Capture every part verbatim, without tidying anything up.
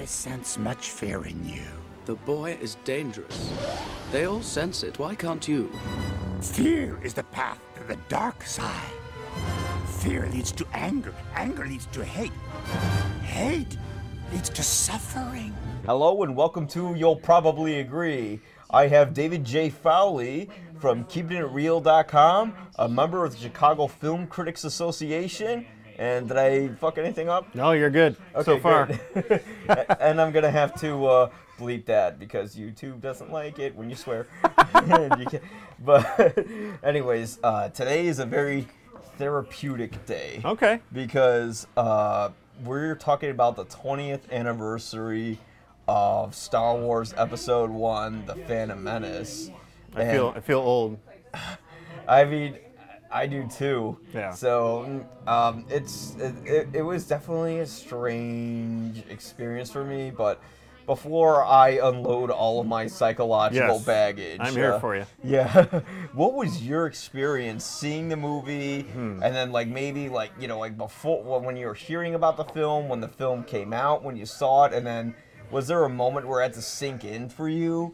I sense much fear in you. The boy is dangerous. They all sense it. Why can't you? Fear is the path to the dark side. Fear leads to anger. Anger leads to hate. Hate leads to suffering. Hello and welcome to You'll Probably Agree. I have David J. Fowley from keeping it real dot com, a member of the Chicago Film Critics Association. And did I fuck anything up? No, you're good. Okay, so far. Good. And I'm going to have to uh, bleep that because YouTube doesn't like it when you swear. You can't. But anyways, uh, today is a very therapeutic day. Okay. Because uh, we're talking about the twentieth anniversary of Star Wars Episode One: The Phantom Menace. I and feel I feel old. I mean... I do too. Yeah. So um, it's it, it, it was definitely a strange experience for me, but before I unload all of my psychological yes. baggage, I'm here uh, for you. Yeah. What was your experience seeing the movie, hmm. and then like maybe like you know like before when you were hearing about the film, when the film came out, when you saw it, and then was there a moment where it had to sink in for you?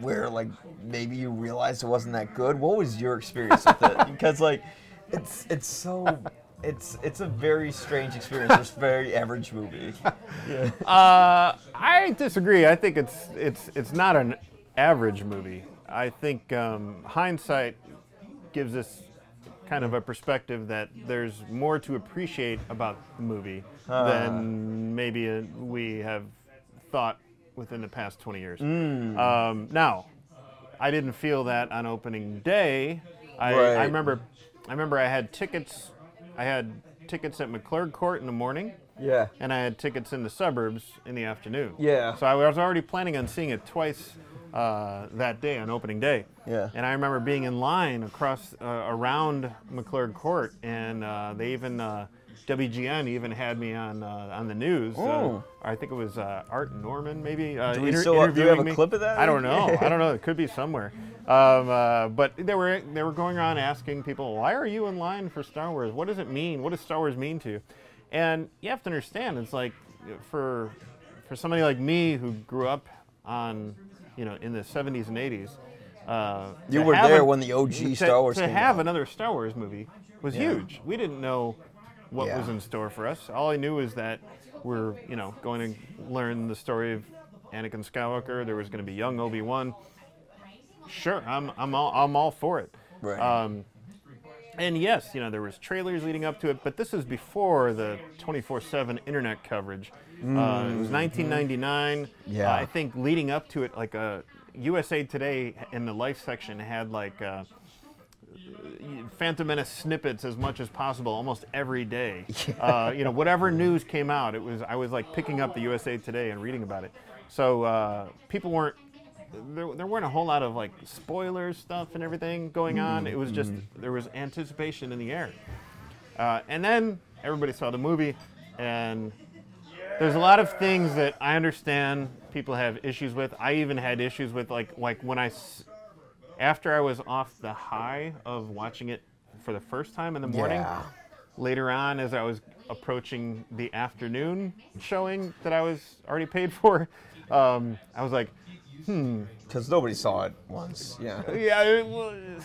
Where like maybe you realized it wasn't that good? What was your experience with it? Because like it's it's so it's it's a very strange experience. It's a very average movie. Yeah. Uh, I disagree. I think it's it's it's not an average movie. I think um, hindsight gives us kind of a perspective that there's more to appreciate about the movie uh. than maybe a, we have thought within the past twenty years. Mm. Um, now, I didn't feel that on opening day. I, right. I remember, I remember I had tickets. I had tickets at McClurg Court in the morning. Yeah. And I had tickets in the suburbs in the afternoon. Yeah. So I was already planning on seeing it twice uh, that day on opening day. Yeah. And I remember being in line across uh, around McClurg Court, and uh, they even. Uh, W G N even had me on uh, on the news. Uh, I think it was uh, Art Norman, maybe. Uh, do, we inter- still, do you have a me. clip of that? I don't know. I don't know. It could be somewhere. Um, uh, but they were they were going around asking people, why are you in line for Star Wars? What does it mean? What does Star Wars mean to you? And you have to understand, it's like for for somebody like me who grew up on you know in the seventies and eighties. Uh, you were there a, when the O G to, Star Wars. To came have out. Another Star Wars movie was yeah. huge. We didn't know. What yeah. was in store for us? All I knew is that we're, you know, going to learn the story of Anakin Skywalker. There was going to be young Obi-Wan. Sure, I'm, I'm all, I'm all for it. Right. Um, and yes, you know, there was trailers leading up to it, but this is before the twenty-four seven internet coverage. Mm. Uh, it was nineteen ninety-nine. Yeah. Uh, I think leading up to it, like a U S A Today in the Life section had like. Uh, Phantom Menace snippets as much as possible almost every day. Yeah. Uh, you know, whatever news came out, it was I was like picking up the U S A Today and reading about it. So uh, people weren't there. There weren't a whole lot of like spoiler stuff and everything going on. It was just there was anticipation in the air. Uh, and then everybody saw the movie, and there's a lot of things that I understand people have issues with. I even had issues with like like when I. S- After I was off the high of watching it for the first time in the morning, yeah. later on as I was approaching the afternoon showing that I was already paid for, um, I was like, hmm. Because nobody saw it once. Yeah. Yeah. It was,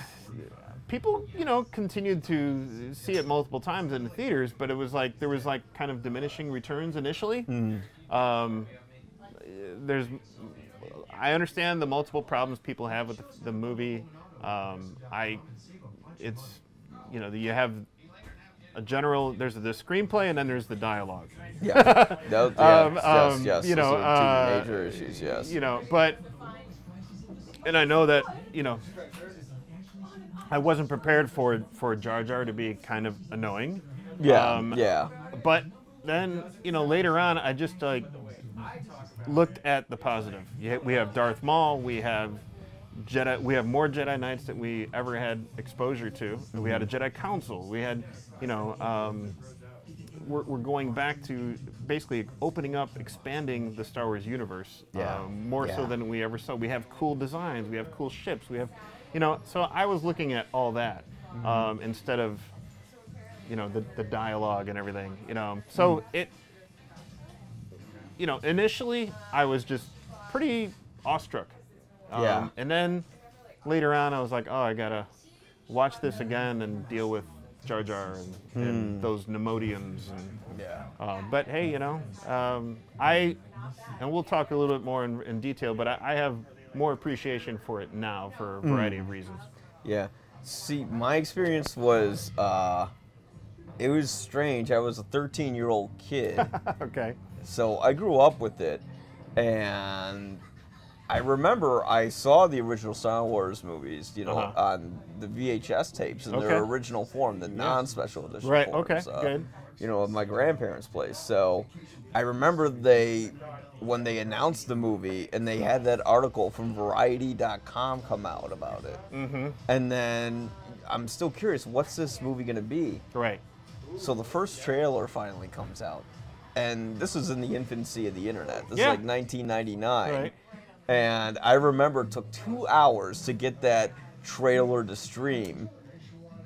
people, you know, continued to see it multiple times in the theaters, but it was like there was like kind of diminishing returns initially. Mm. Um, there's. I understand the multiple problems people have with the, the movie. Um, I, it's, you know, you have a general. There's the screenplay, and then there's the dialogue. Yeah. No, yeah. um, yes. Yes. You know, those are two uh, major issues. Yes. You know, but, and I know that you know, I wasn't prepared for for Jar Jar to be kind of annoying. Yeah. Um, yeah. But then you know later on, I just like. Looked at the positive. We have Darth Maul. We have Jedi. We have more Jedi Knights than we ever had exposure to. We had a Jedi Council. We had, you know, um, we're, we're going back to basically opening up, expanding the Star Wars universe yeah. um, more yeah. so than we ever saw. We have cool designs. We have cool ships. We have, you know. So I was looking at all that mm-hmm. um, instead of, you know, the the dialogue and everything. You know. So mm. it. you know, initially I was just pretty awestruck. Um, yeah. And then later on I was like, oh, I gotta watch this again and deal with Jar Jar and, hmm. and those Nemodiums. And, yeah. Uh, but hey, you know, um, I, and we'll talk a little bit more in, in detail, but I, I have more appreciation for it now for a variety mm. of reasons. Yeah. See, my experience was, uh, it was strange. I was a thirteen-year-old kid. Okay. So I grew up with it, and I remember I saw the original Star Wars movies, you know, uh-huh. on the V H S tapes in okay. their original form, the non-special edition right. forms. Right, okay, uh, good. You know, at my grandparents' place. So I remember they, when they announced the movie, and they had that article from Variety dot com come out about it. Mm-hmm. And then I'm still curious, what's this movie going to be? Right. So the first trailer finally comes out. And this is in the infancy of the internet. This yeah. is like nineteen ninety-nine. Right. And I remember it took two hours to get that trailer to stream.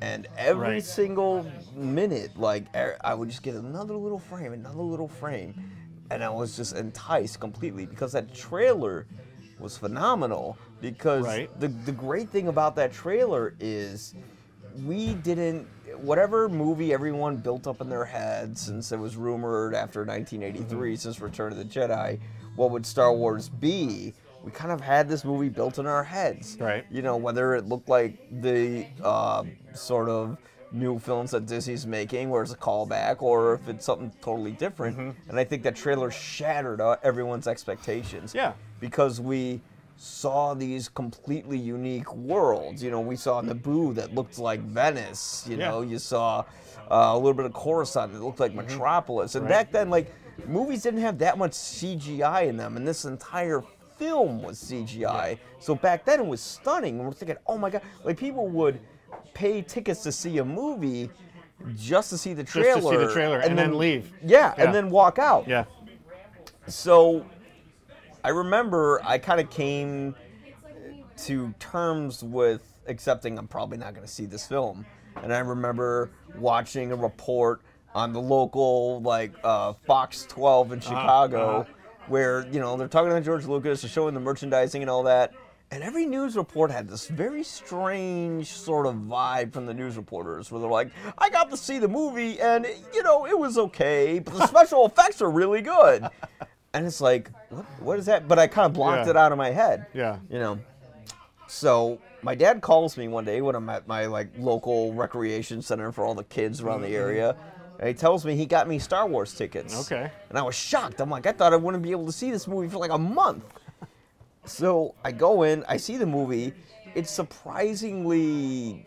And every right. single minute, like, I would just get another little frame, another little frame. And I was just enticed completely because that trailer was phenomenal. Because right. the, the great thing about that trailer is we didn't, whatever movie everyone built up in their head since it was rumored after nineteen eighty-three, mm-hmm. since Return of the Jedi, what would Star Wars be? We kind of had this movie built in our heads. Right. You know, whether it looked like the uh, sort of new films that Disney's making, where it's a callback, or if it's something totally different. Mm-hmm. And I think that trailer shattered everyone's expectations. Yeah. Because we saw these completely unique worlds. You know, we saw Naboo that looked like Venice. You yeah. know, you saw uh, a little bit of Coruscant that looked like mm-hmm. Metropolis. And right. back then, like, movies didn't have that much C G I in them, and this entire film was C G I. Yeah. So back then it was stunning, and we're thinking, oh my God, like people would pay tickets to see a movie just to see the trailer. Just to see the trailer and, and then, then leave. Yeah, yeah, and then walk out. Yeah. So I remember I kind of came to terms with accepting I'm probably not going to see this film. And I remember watching a report on the local, like, uh, Fox twelve in Chicago, uh, uh, where, you know, they're talking about George Lucas, they're showing the merchandising and all that, and every news report had this very strange sort of vibe from the news reporters, where they're like, I got to see the movie, and, you know, it was okay, but the special effects are really good. And it's like, what, what is that? But I kind of blocked yeah. it out of my head. Yeah. You know? So my dad calls me one day when I'm at my, like, local recreation center for all the kids around mm-hmm. the area. And he tells me he got me Star Wars tickets. Okay. And I was shocked. I'm like, I thought I wouldn't be able to see this movie for like a month. So I go in, I see the movie. It's surprisingly,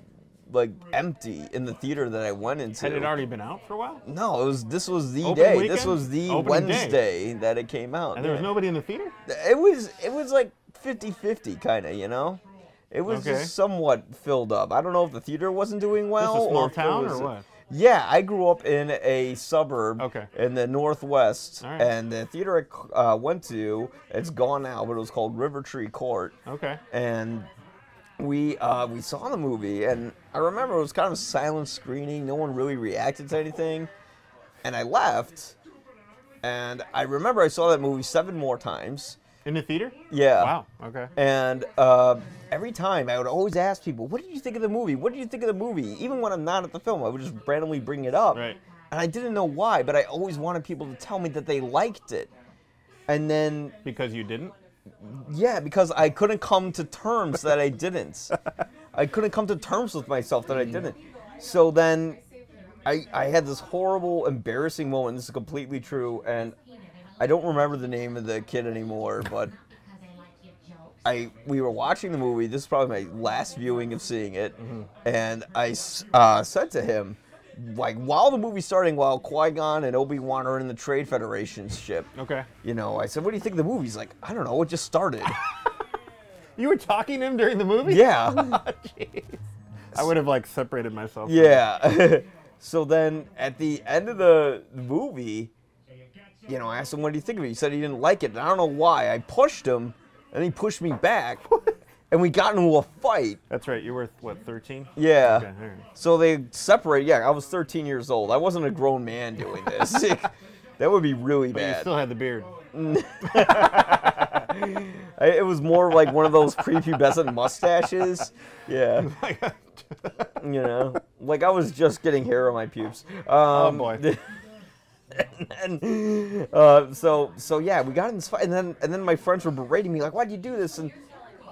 like, empty in the theater that I went into. Had it already been out for a while? No, it was. This was the Open day. Weekend? This was the Open Wednesday day. That it came out. And there was yeah. nobody in the theater? It was, it was like fifty-fifty kind of, you know? It was okay. just somewhat filled up. I don't know if the theater wasn't doing well. This a small or town or what? Yeah, I grew up in a suburb okay. in the Northwest, right. and the theater I uh, went to, it's gone now, but it was called McClurg Court. Okay. And we uh, we saw the movie, and I remember it was kind of a silent screening. No one really reacted to anything, and I left, and I remember I saw that movie seven more times. In the theater? Yeah. Wow, okay. And uh, every time I would always ask people, what did you think of the movie? What did you think of the movie? Even when I'm not at the film, I would just randomly bring it up. Right. And I didn't know why, but I always wanted people to tell me that they liked it. And then... Because you didn't? Yeah, because I couldn't come to terms that I didn't. I couldn't come to terms with myself that I didn't. So then I, I had this horrible, embarrassing moment. This is completely true, and... I don't remember the name of the kid anymore, but I we were watching the movie. This is probably my last viewing of seeing it, mm-hmm. and I uh, said to him, like, while the movie's starting, while Qui-Gon and Obi-Wan are in the Trade Federation ship, okay, you know, I said, what do you think of the movie? He's like, I don't know, it just started. You were talking to him during the movie? Yeah. Jeez. I would have, like, separated myself. Yeah. So then, at the end of the movie... You know, I asked him, what do you think of it? He said he didn't like it, and I don't know why. I pushed him, and he pushed me back, and we got into a fight. That's right. You were, what, thirteen? Yeah. Okay, all right. So they separated. Yeah, I was thirteen years old. I wasn't a grown man doing this. That would be really but bad. You still had the beard. It was more like one of those prepubescent mustaches. Yeah. You know, like I was just getting hair on my pubes. Um, oh boy. And then, uh, so so yeah, we got in this fight, and then and then my friends were berating me like, "Why'd you do this?" And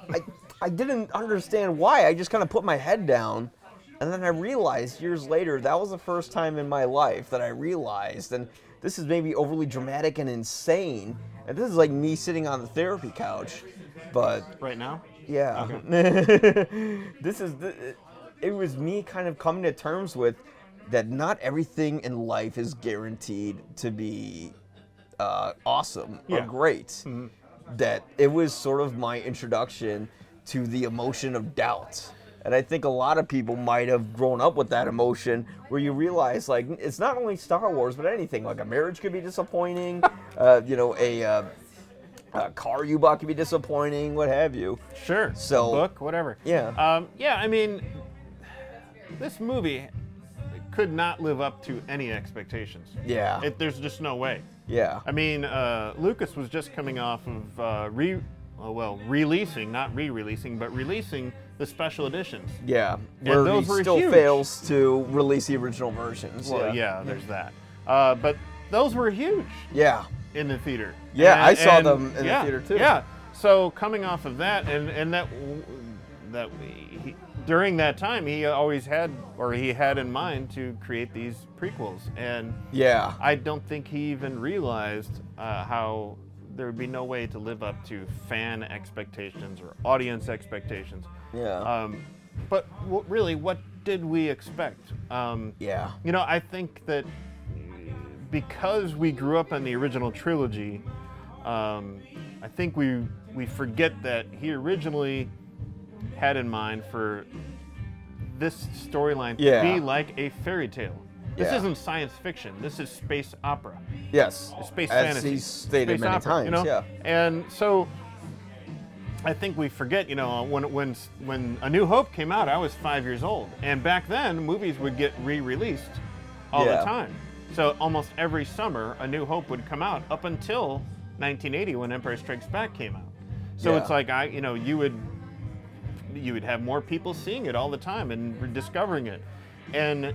I I didn't understand why. I just kind of put my head down, and then I realized years later that was the first time in my life that I realized, and this is maybe overly dramatic and insane, and this is like me sitting on the therapy couch, but right now, yeah, okay. this is the, it was me kind of coming to terms with. That not everything in life is guaranteed to be uh, awesome yeah. or great. Mm-hmm. That it was sort of my introduction to the emotion of doubt. And I think a lot of people might have grown up with that emotion where you realize, like, it's not only Star Wars, but anything. Like, a marriage could be disappointing. uh, you know, a, uh, a car you bought could be disappointing, what have you. Sure. So, book, whatever. Yeah. Um, yeah, I mean, this movie... could not live up to any expectations. Yeah. It, there's just no way. Yeah. I mean, uh, Lucas was just coming off of uh, re, oh, well, releasing, not re-releasing, but releasing the special editions. Yeah. And where those he were still huge. Fails to release the original versions. Well, yeah, yeah there's that. Uh, but those were huge. Yeah. In the theater. Yeah, and, I saw and, them in yeah, the theater too. Yeah. So coming off of that, and and that that he, during that time, he always had, or he had in mind, to create these prequels, and yeah, I don't think he even realized uh, how there would be no way to live up to fan expectations or audience expectations. Yeah. Um, but w- really, what did we expect? Um, yeah. You know, I think that because we grew up on the original trilogy, um, I think we we forget that he originally. Had in mind for this storyline to yeah. be like a fairy tale. This yeah. isn't science fiction. This is space opera. Yes. Space As fantasy. He's stated space many opera, times, you know? Yeah. And so I think we forget, you know, when when when A New Hope came out, I was five years old. And back then, movies would get re-released all yeah. the time. So almost every summer, A New Hope would come out up until nineteen eighty when Empire Strikes Back came out. So yeah. it's like, I, you know, you would... you would have more people seeing it all the time and discovering it. And,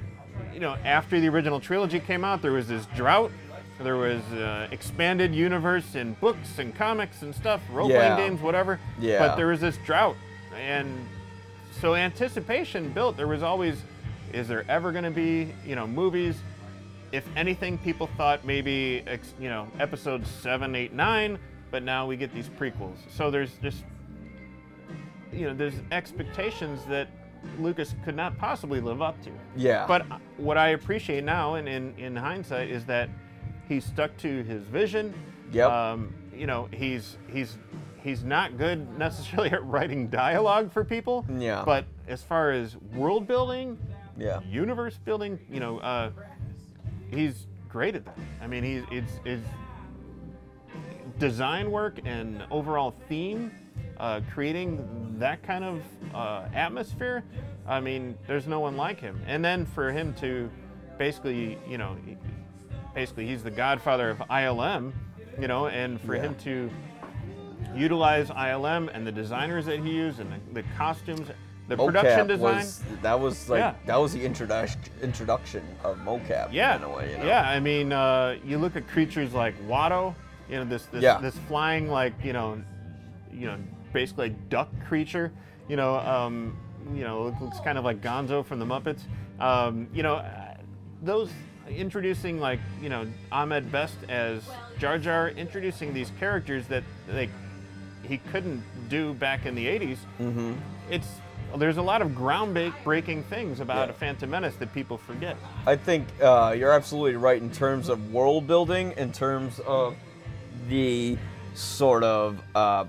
you know, after the original trilogy came out, there was this drought. There was uh, expanded universe and books and comics and stuff, role-playing yeah. games, whatever. Yeah. But there was this drought. And so anticipation built. There was always, is there ever going to be, you know, movies? If anything, people thought maybe, you know, episodes seven, eight, nine, but now we get these prequels. So there's just... you know, there's expectations that Lucas could not possibly live up to. Yeah. But what I appreciate now, and in, in hindsight, is that he stuck to his vision. Yep. Um, you know, he's he's he's not good necessarily at writing dialogue for people. Yeah. But as far as world building, yeah, universe building, you know, uh, he's great at that. I mean, he's it's it's design work and overall theme. Uh, creating that kind of uh, atmosphere, I mean, there's no one like him. And then for him to basically, you know, basically he's the godfather of I L M, you know, and for yeah. him to utilize I L M and the designers that he used and the, the costumes, the mocap production design. Was, that was like, yeah. that was the introduction introduction of mocap yeah. in a way. You know? Yeah, I mean, uh, you look at creatures like Watto, you know, this this, yeah. this flying like, you know, you know, basically a duck creature, you know, um, you know, looks kind of like Gonzo from the Muppets. Um, you know, those introducing like, you know, Ahmed Best as Jar Jar, introducing these characters that like he couldn't do back in the eighties. Mm-hmm. It's there's a lot of ground-breaking things about yeah. A Phantom Menace that people forget. I think uh, you're absolutely right in terms of world building, in terms of the sort of uh,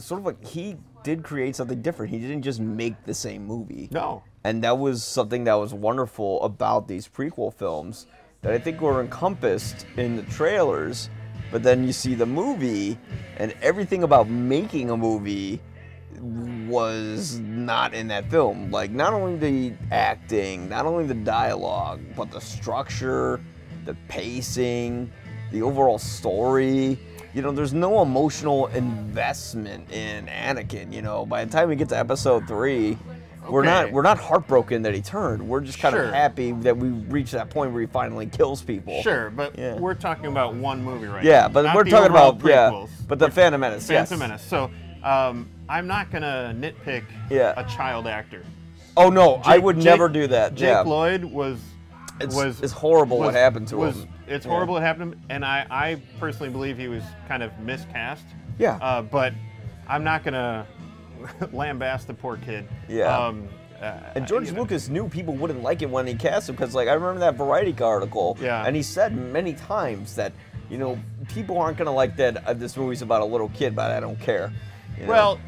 sort of like he did create something different. He didn't just make the same movie. No. And that was something that was wonderful about these prequel films that I think were encompassed in the trailers, but then you see the movie and everything about making a movie was not in that film. Like not only the acting, not only the dialogue, but the structure, the pacing, the overall story. You know, there's no emotional investment in Anakin. You know, by the time we get to episode three, okay. we're not we're not heartbroken that he turned. We're just kind of sure. happy that we reached that point where he finally kills people. Sure, but yeah. we're talking about one movie right yeah, now. Yeah, but not we're talking about prequels. yeah, but the we're, Phantom Menace. Phantom yes. Menace. So um, I'm not gonna nitpick yeah. a child actor. Oh no, Jake, I would Jake, never do that. Jake yeah. Lloyd was. It's, was, it's horrible was, what happened to was, him. It's yeah. horrible what happened to him, and I, I personally believe he was kind of miscast. Yeah. Uh, but I'm not going to lambaste the poor kid. Yeah. Um, uh, and George Lucas know. knew people wouldn't like it when he cast him, because like, I remember that Variety article, yeah. and he said many times that, you know, people aren't going to like that uh, this movie's about a little kid, but I don't care. You know? Well...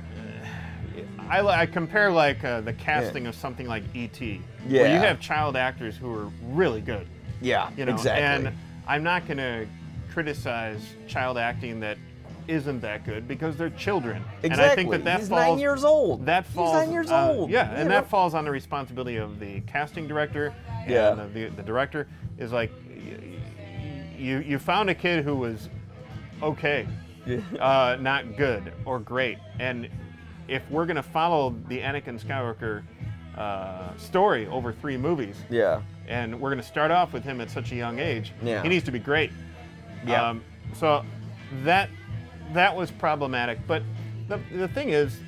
I, I compare like uh, the casting yeah. of something like E T Yeah. Where you have child actors who are really good. Yeah, you know? Exactly. And I'm not going to criticize child acting that isn't that good because they're children. Exactly. And I think that that He's falls, nine years old. That falls, He's nine years uh, old. Yeah, yeah, and that falls on the responsibility of the casting director and yeah. the, the, the director. Is like, you, you found a kid who was okay, uh, not good or great. And... if we're going to follow the Anakin Skywalker uh, story over three movies, yeah, and we're going to start off with him at such a young age, yeah. he needs to be great. Yeah. Um, so that that was problematic. But the the thing is,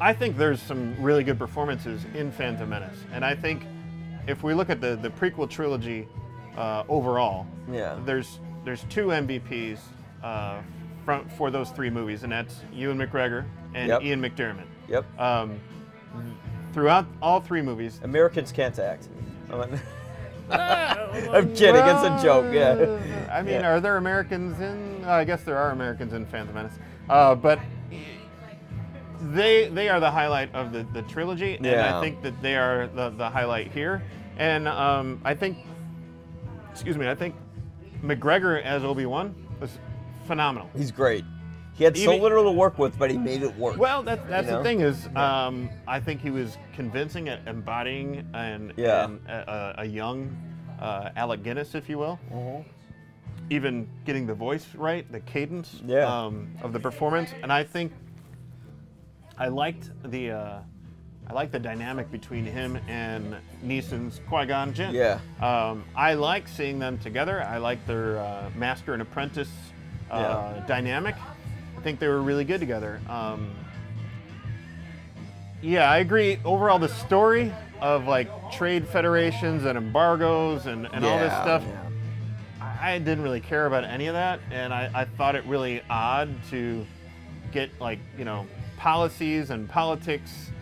I think there's some really good performances in Phantom Menace, and I think if we look at the, the prequel trilogy uh, overall, yeah, there's there's two M V Ps uh, from for those three movies, and that's Ewan McGregor. And yep. Ian McDiarmid. Yep. Um, throughout all three movies, Americans can't act. I'm kidding. It's a joke. Yeah. I mean, yeah. are there Americans in? Uh, I guess there are Americans in Phantom Menace. Uh, but they they are the highlight of the, the trilogy, and yeah. I think that they are the, the highlight here. And um, I think, excuse me, I think McGregor as Obi-Wan was phenomenal. He's great. He had so little to work with, but he made it work. Well, that, that's you know? the thing is, um, I think he was convincing at embodying an, yeah. an, a, a young uh, Alec Guinness, if you will. Mm-hmm. Even getting the voice right, the cadence yeah. um, of the performance, and I think I liked the uh, I liked the dynamic between him and Neeson's Qui-Gon Jinn. Yeah. Um, I like seeing them together. I like their uh, master and apprentice uh, yeah. dynamic. I think they were really good together. Um, yeah, I agree. Overall, the story of like trade federations and embargoes and, and yeah, all this stuff, yeah. I, I didn't really care about any of that, and I, I thought it really odd to get like you know policies and politics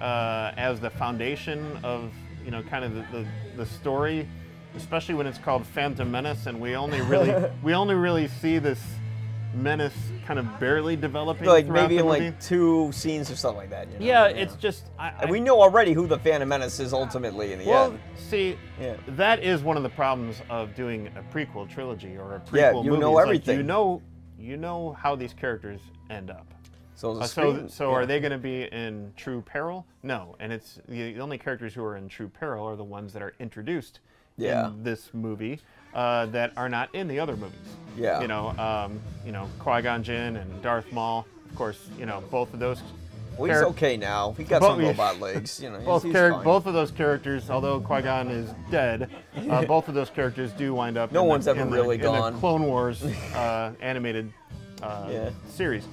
uh, as the foundation of you know kind of the, the, the story, especially when it's called Phantom Menace, and we only really we only really see this menace kind of barely developing, like maybe in movie. like two scenes or something like that. You know? Yeah, yeah, it's just. I, and we know already who the Phantom Menace is ultimately in the well, end. Well, see, yeah. that is one of the problems of doing a prequel trilogy or a prequel movie. Yeah, you movies. know everything. Like, you know, you know how these characters end up. So, uh, so, so yeah. are they going to be in true peril? No, and it's the only characters who are in true peril are the ones that are introduced yeah. in this movie. Uh, that are not in the other movies. Yeah. You know, um, you know, Qui-Gon Jinn and Darth Maul. Of course, you know, both of those. Well, he's char- okay now. He got both, some robot legs. You know, both, he's, he's char- both of those characters, although Qui-Gon is dead, uh, both of those characters do wind up. No in one's the, ever in really the, gone. In the Clone Wars uh, animated uh, yeah. series.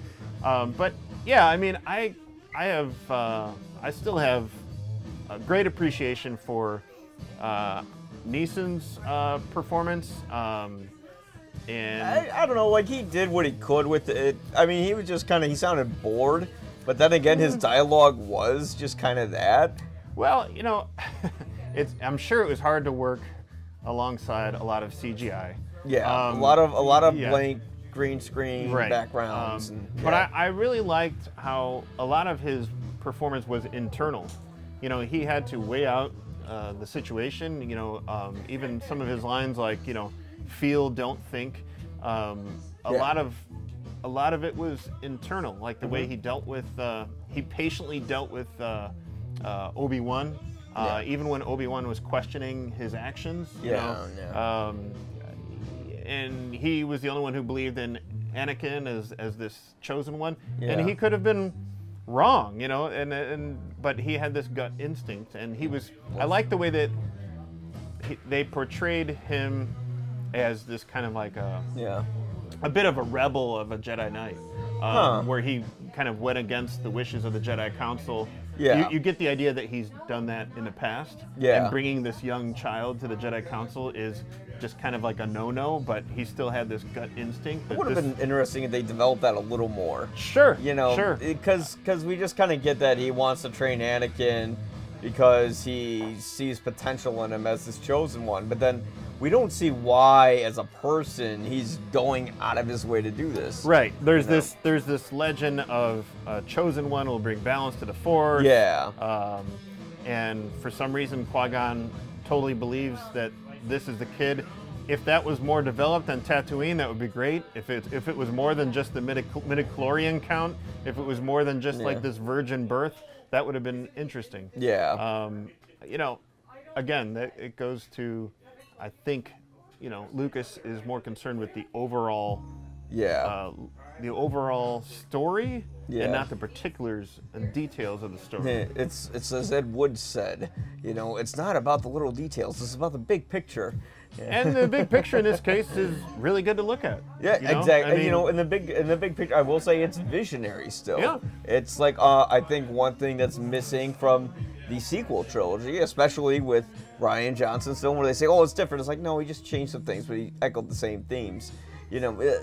Um, but yeah, I mean, I, I have, uh, I still have a great appreciation for. Uh, Neeson's uh, performance, um, and I, I don't know, like he did what he could with it. I mean, he was just kind of he sounded bored, but then again, his dialogue was just kind of that. Well, you know, it's I'm sure it was hard to work alongside a lot of C G I. Yeah, um, a lot of a lot of yeah. blank green screen right. backgrounds. Um, and, yeah. But I, I really liked how a lot of his performance was internal. You know, he had to weigh out. Uh, the situation, you know, um, even some of his lines like, you know, feel, don't think. Um, a yeah. lot of, a lot of it was internal, like the mm-hmm. way he dealt with, uh, he patiently dealt with uh, uh, Obi-Wan, uh, yeah. even when Obi-Wan was questioning his actions. You yeah, know? Yeah. Um, and he was the only one who believed in Anakin as as this chosen one, yeah. and he could have been wrong, you know, and and but he had this gut instinct, and he was. I like the way that he, they portrayed him as this kind of like a yeah. a bit of a rebel of a Jedi Knight, um, huh. where he kind of went against the wishes of the Jedi Council. Yeah. You, you get the idea that he's done that in the past. Yeah. And bringing this young child to the Jedi Council is just kind of like a no-no, but he still had this gut instinct. It would have this... been interesting if they developed that a little more. Sure, you know, sure. Because we just kind of get that he wants to train Anakin because he sees potential in him as this chosen one, but then we don't see why, as a person, he's going out of his way to do this. Right. There's you know? this There's this legend of a chosen one will bring balance to the Force. Yeah. Um, and for some reason, Qui-Gon totally believes that this is the kid. If that was more developed on Tatooine, that would be great. If it, if it was more than just the midichlorian count, if it was more than just, yeah. like, this virgin birth, that would have been interesting. Yeah. Um, you know, again, that, it goes to... I think, you know, Lucas is more concerned with the overall, yeah, uh, the overall story, yeah. and not the particulars and details of the story. It's it's as Ed Wood said, you know, it's not about the little details. It's about the big picture. Yeah. And the big picture in this case is really good to look at. Yeah, you know? Exactly. I mean, and you know, in the big in the big picture, I will say it's visionary still. Yeah. It's like uh, I think one thing that's missing from the sequel trilogy, especially with Ryan Johnson still, where they say, oh, it's different. It's like, no, he just changed some things, but he echoed the same themes. You know,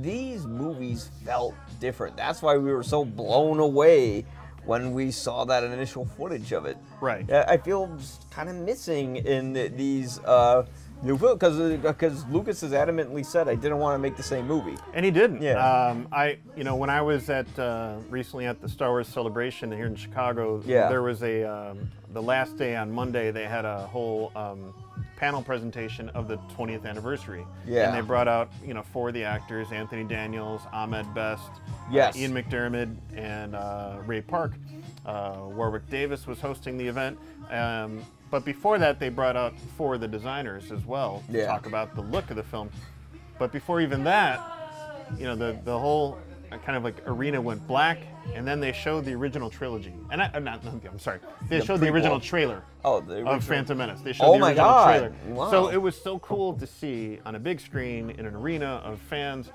these movies felt different. That's why we were so blown away when we saw that initial footage of it. Right. I feel kind of missing in these uh, new films, because Lucas has adamantly said, I didn't want to make the same movie. And he didn't. Yeah. Um, I, you know, when I was at, uh, recently at the Star Wars Celebration here in Chicago, yeah. there was a, um, the last day on Monday, they had a whole um, panel presentation of the twentieth anniversary. Yeah. And they brought out, you know, four of the actors, Anthony Daniels, Ahmed Best, yes. uh, Ian McDiarmid, and uh, Ray Park. Uh, Warwick Davis was hosting the event. Um, But before that, they brought out four of the designers as well to yeah. talk about the look of the film. But before even that, you know, the, the whole kind of like arena went black, and then they showed the original trilogy. And I, I'm not, I'm sorry, they the showed prequel. the original trailer oh, the original. of Phantom Menace. They showed oh the original my God. trailer. Wow. So it was so cool to see on a big screen in an arena of fans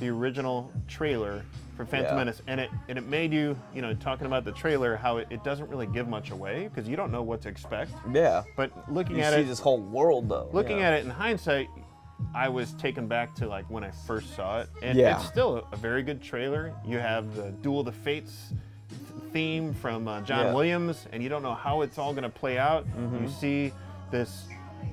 the original trailer for Phantom yeah. Menace, and it and it made you, you know, talking about the trailer, how it, it doesn't really give much away because you don't know what to expect. Yeah. But looking you at see it, see this whole world though. Looking yeah. at it in hindsight, I was taken back to like when I first saw it, and yeah. it's still a very good trailer. You have the Duel of the Fates theme from uh, John yeah. Williams, and you don't know how it's all going to play out. Mm-hmm. You see this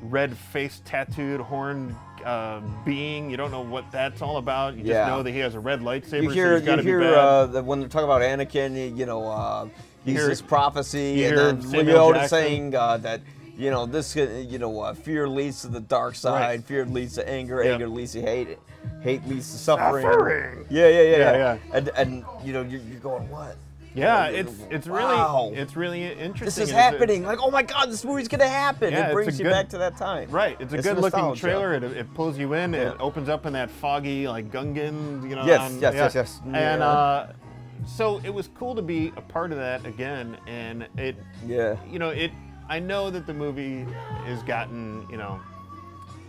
red face tattooed horned uh, being. You don't know what that's all about. You just yeah. know that he has a red lightsaber. You hear, so he's gotta you hear be bad. Uh, the, when they're talking about Anakin, you know, uh, he's hear, this prophecy, you and then Leota saying uh, that, you know, this, you know, uh, fear leads to the dark side, right. fear leads to anger, yep. anger leads to hate, hate leads to suffering. suffering. Yeah, yeah, yeah, yeah, yeah. And, and you know, you're, you're going, what? Yeah, it's it's really wow. it's really interesting. This is it's happening. A, like, oh my God, this movie's gonna happen. Yeah, it brings you good, back to that time. Right. It's a it's good looking trailer. It, it pulls you in. Yeah. It opens up in that foggy like Gungan. You know. Yes. On, yes, yeah. yes. Yes. And yeah. uh, so it was cool to be a part of that again. And it. Yeah. You know it. I know that the movie has gotten you know,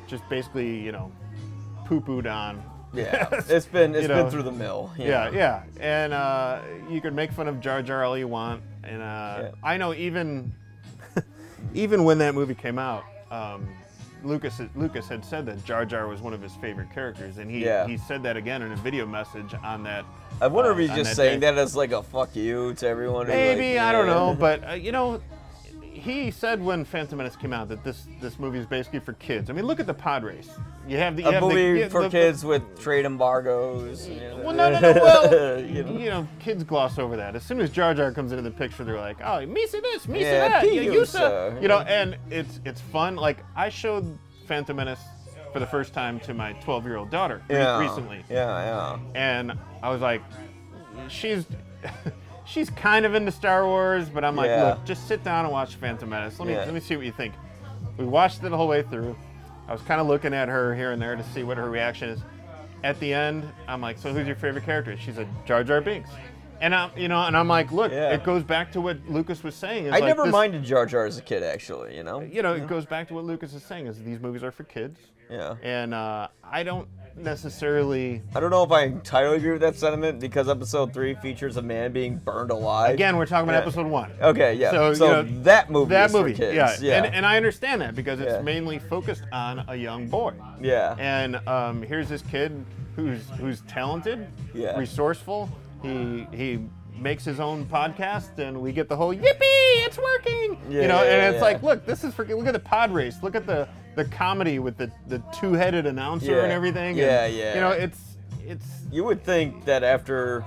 just basically you know, poo pooed on. Yeah, it's been it's you know, been through the mill. Yeah, know. yeah, and uh, you can make fun of Jar Jar all you want, and uh, yeah. I know even even when that movie came out, um, Lucas Lucas had said that Jar Jar was one of his favorite characters, and he yeah. he said that again in a video message on that. I wonder uh, if he's just that saying day. that as like a fuck you to everyone. Maybe like, I don't know, but uh, you know. He said when Phantom Menace came out that this this movie is basically for kids. I mean, look at the pod race. You have the you a have movie the, you have for the, kids the, with trade embargoes. You know. Well, no, no, no. Well, you, know. you know, kids gloss over that. As soon as Jar Jar comes into the picture, they're like, "Oh, me see this, me see yeah, that, you, you, so. you know." And it's it's fun. Like I showed Phantom Menace for the first time to my twelve-year-old daughter yeah. recently. Yeah, yeah. And I was like, she's. She's kind of into Star Wars, but I'm like, yeah. look, just sit down and watch Phantom Menace. Let me yeah. let me see what you think. We watched it the whole way through. I I was kind of looking at her here and there to see what her reaction is. At the end, I'm like, so who's your favorite character? She's a Jar Jar Binks. And I'm, you know, and I'm like, look, yeah. it goes back to what Lucas was saying. It's I like never this, minded Jar Jar as a kid, actually, you know? You know, yeah. it goes back to what Lucas is saying, is these movies are for kids. Yeah. And uh, I don't necessarily... I don't know if I entirely agree with that sentiment, because Episode three features a man being burned alive. Again, we're talking about yeah. Episode one. Okay, yeah. So, so you know, that movie that is movie, for kids. Yeah. yeah. And, and I understand that, because it's yeah. mainly focused on a young boy. Yeah. And um, here's this kid who's who's talented, yeah. resourceful. He he makes his own podcast, and we get the whole yippee, it's working. Yeah, you know, yeah, and yeah, it's yeah. like, look, this is freaking. Look at the pod race. Look at the, the comedy with the, the two-headed announcer yeah. and everything. Yeah, and, yeah. You know, it's it's. You would think that after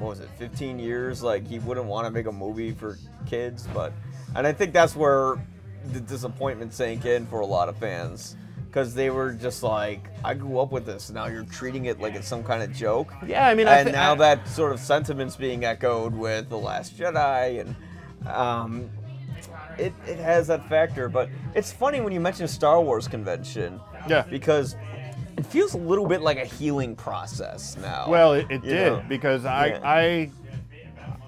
what was it, fifteen years, like he wouldn't want to make a movie for kids, but and I think that's where the disappointment sank in for a lot of fans. Because they were just like, I grew up with this. Now you're treating it like it's some kind of joke. Yeah, I mean, I and th- now I... that sort of sentiment's being echoed with The Last Jedi, and um, it it has that factor. But it's funny when you mention Star Wars convention, yeah, because it feels a little bit like a healing process now. Well, it, it did know? because I yeah. I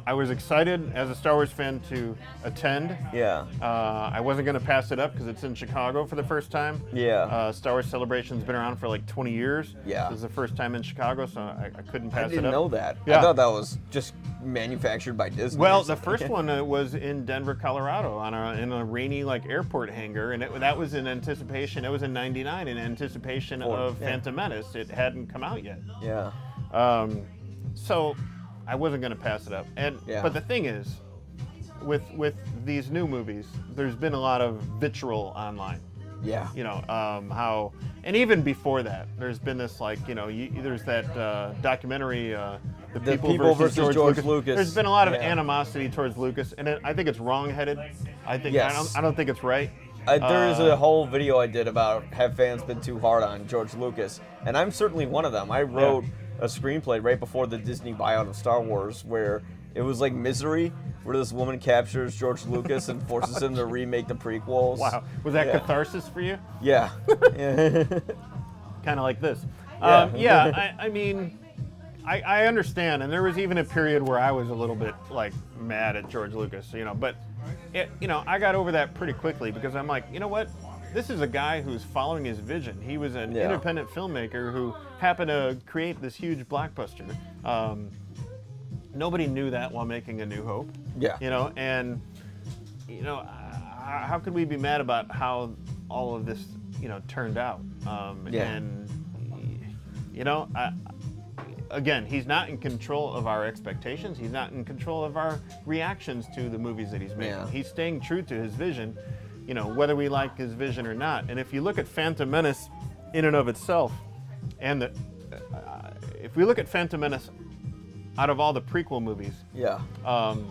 I was excited as a Star Wars fan to attend. Yeah. Uh, I wasn't going to pass it up because it's in Chicago for the first time. Yeah. Uh, Star Wars Celebration's been around for like twenty years. Yeah. This is the first time in Chicago, so I, I couldn't pass it up. I didn't know that. Yeah. I thought that was just manufactured by Disney. Well, the first one uh, was in Denver, Colorado, on a in a rainy like airport hangar, and it, that was in anticipation. It was in ninety-nine in anticipation oh, of yeah. Phantom Menace. It hadn't come out yet. Yeah. Um, so. I wasn't going to pass it up, and yeah. but the thing is, with with these new movies, there's been a lot of vitriol online. Yeah, you know um, how, and even before that, there's been this like you know you, there's that uh, documentary, uh, the, the People, People versus, versus George, George Lucas. Lucas. There's been a lot of yeah. animosity towards Lucas, and it, I think it's wrong-headed. I think yes. I don't I don't think it's right. I, there is a whole video I did about have fans been too hard on George Lucas, and I'm certainly one of them. I wrote. Yeah. a screenplay right before the Disney buyout of Star Wars where it was like Misery, where this woman captures George Lucas and forces him to remake the prequels. Wow. Was that yeah. catharsis for you? Yeah. yeah. Kind of like this. Yeah, um, yeah I, I mean, I, I understand. And there was even a period where I was a little bit like mad at George Lucas, you know, but it, you know, I got over that pretty quickly because I'm like, you know what? This is a guy who's following his vision. He was an yeah. independent filmmaker who happened to create this huge blockbuster. Um, nobody knew that while making A New Hope. Yeah. You know, and, you know, uh, how could we be mad about how all of this, you know, turned out? Um, yeah. And, you know, I, again, he's not in control of our expectations. He's not in control of our reactions to the movies that he's making. Yeah. He's staying true to his vision. You know, whether we like his vision or not. And if you look at Phantom Menace in and of itself, and the, uh, if we look at Phantom Menace out of all the prequel movies, yeah, um,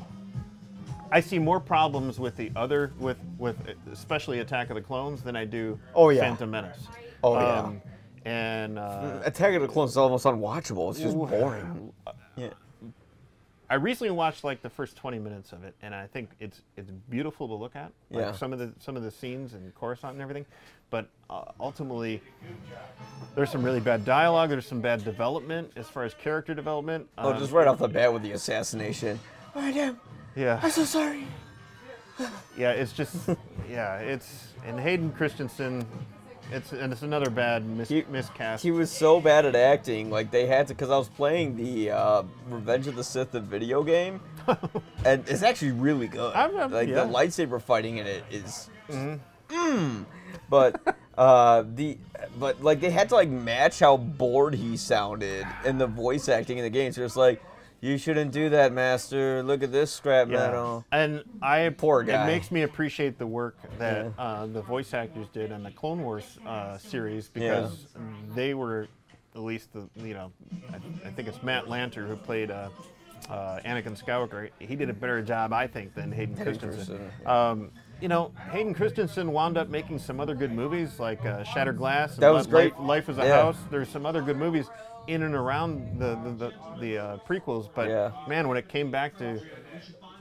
I see more problems with the other, with, with especially Attack of the Clones than I do oh, yeah. Phantom Menace. Oh, um, yeah. And uh, Attack of the Clones is almost unwatchable. It's just boring. Yeah. I recently watched like the first twenty minutes of it, and I think it's it's beautiful to look at. Like yeah. Some of the some of the scenes and Coruscant and everything, but uh, ultimately, there's some really bad dialogue. There's some bad development as far as character development. Oh, um, just right off the bat with the assassination. Oh, damn. Yeah. I'm so sorry. yeah, it's just yeah, it's and Hayden Christensen. It's and it's another bad mis- he, miscast. He was so bad at acting, like they had to. Because I was playing the uh, Revenge of the Sith, the video game, and it's actually really good. I'm, I'm, like yeah. the lightsaber fighting in it is, mm-hmm. mm. but uh, the but like they had to like match how bored he sounded in the voice acting in the game. So it's like, you shouldn't do that, Master. Look at this scrap yeah. metal. And I poor guy. It makes me appreciate the work that yeah. uh, the voice actors did on the Clone Wars uh, series because yeah. they were, at least the you know, I, I think it's Matt Lanter who played uh, uh, Anakin Skywalker. He did a better job, I think, than Hayden Christensen. Um, you know, Hayden Christensen wound up making some other good movies like uh, Shattered Glass. That was great. Life, Life is a yeah. House. There's some other good movies in and around the the, the, the uh, prequels, but yeah. man, when it came back to,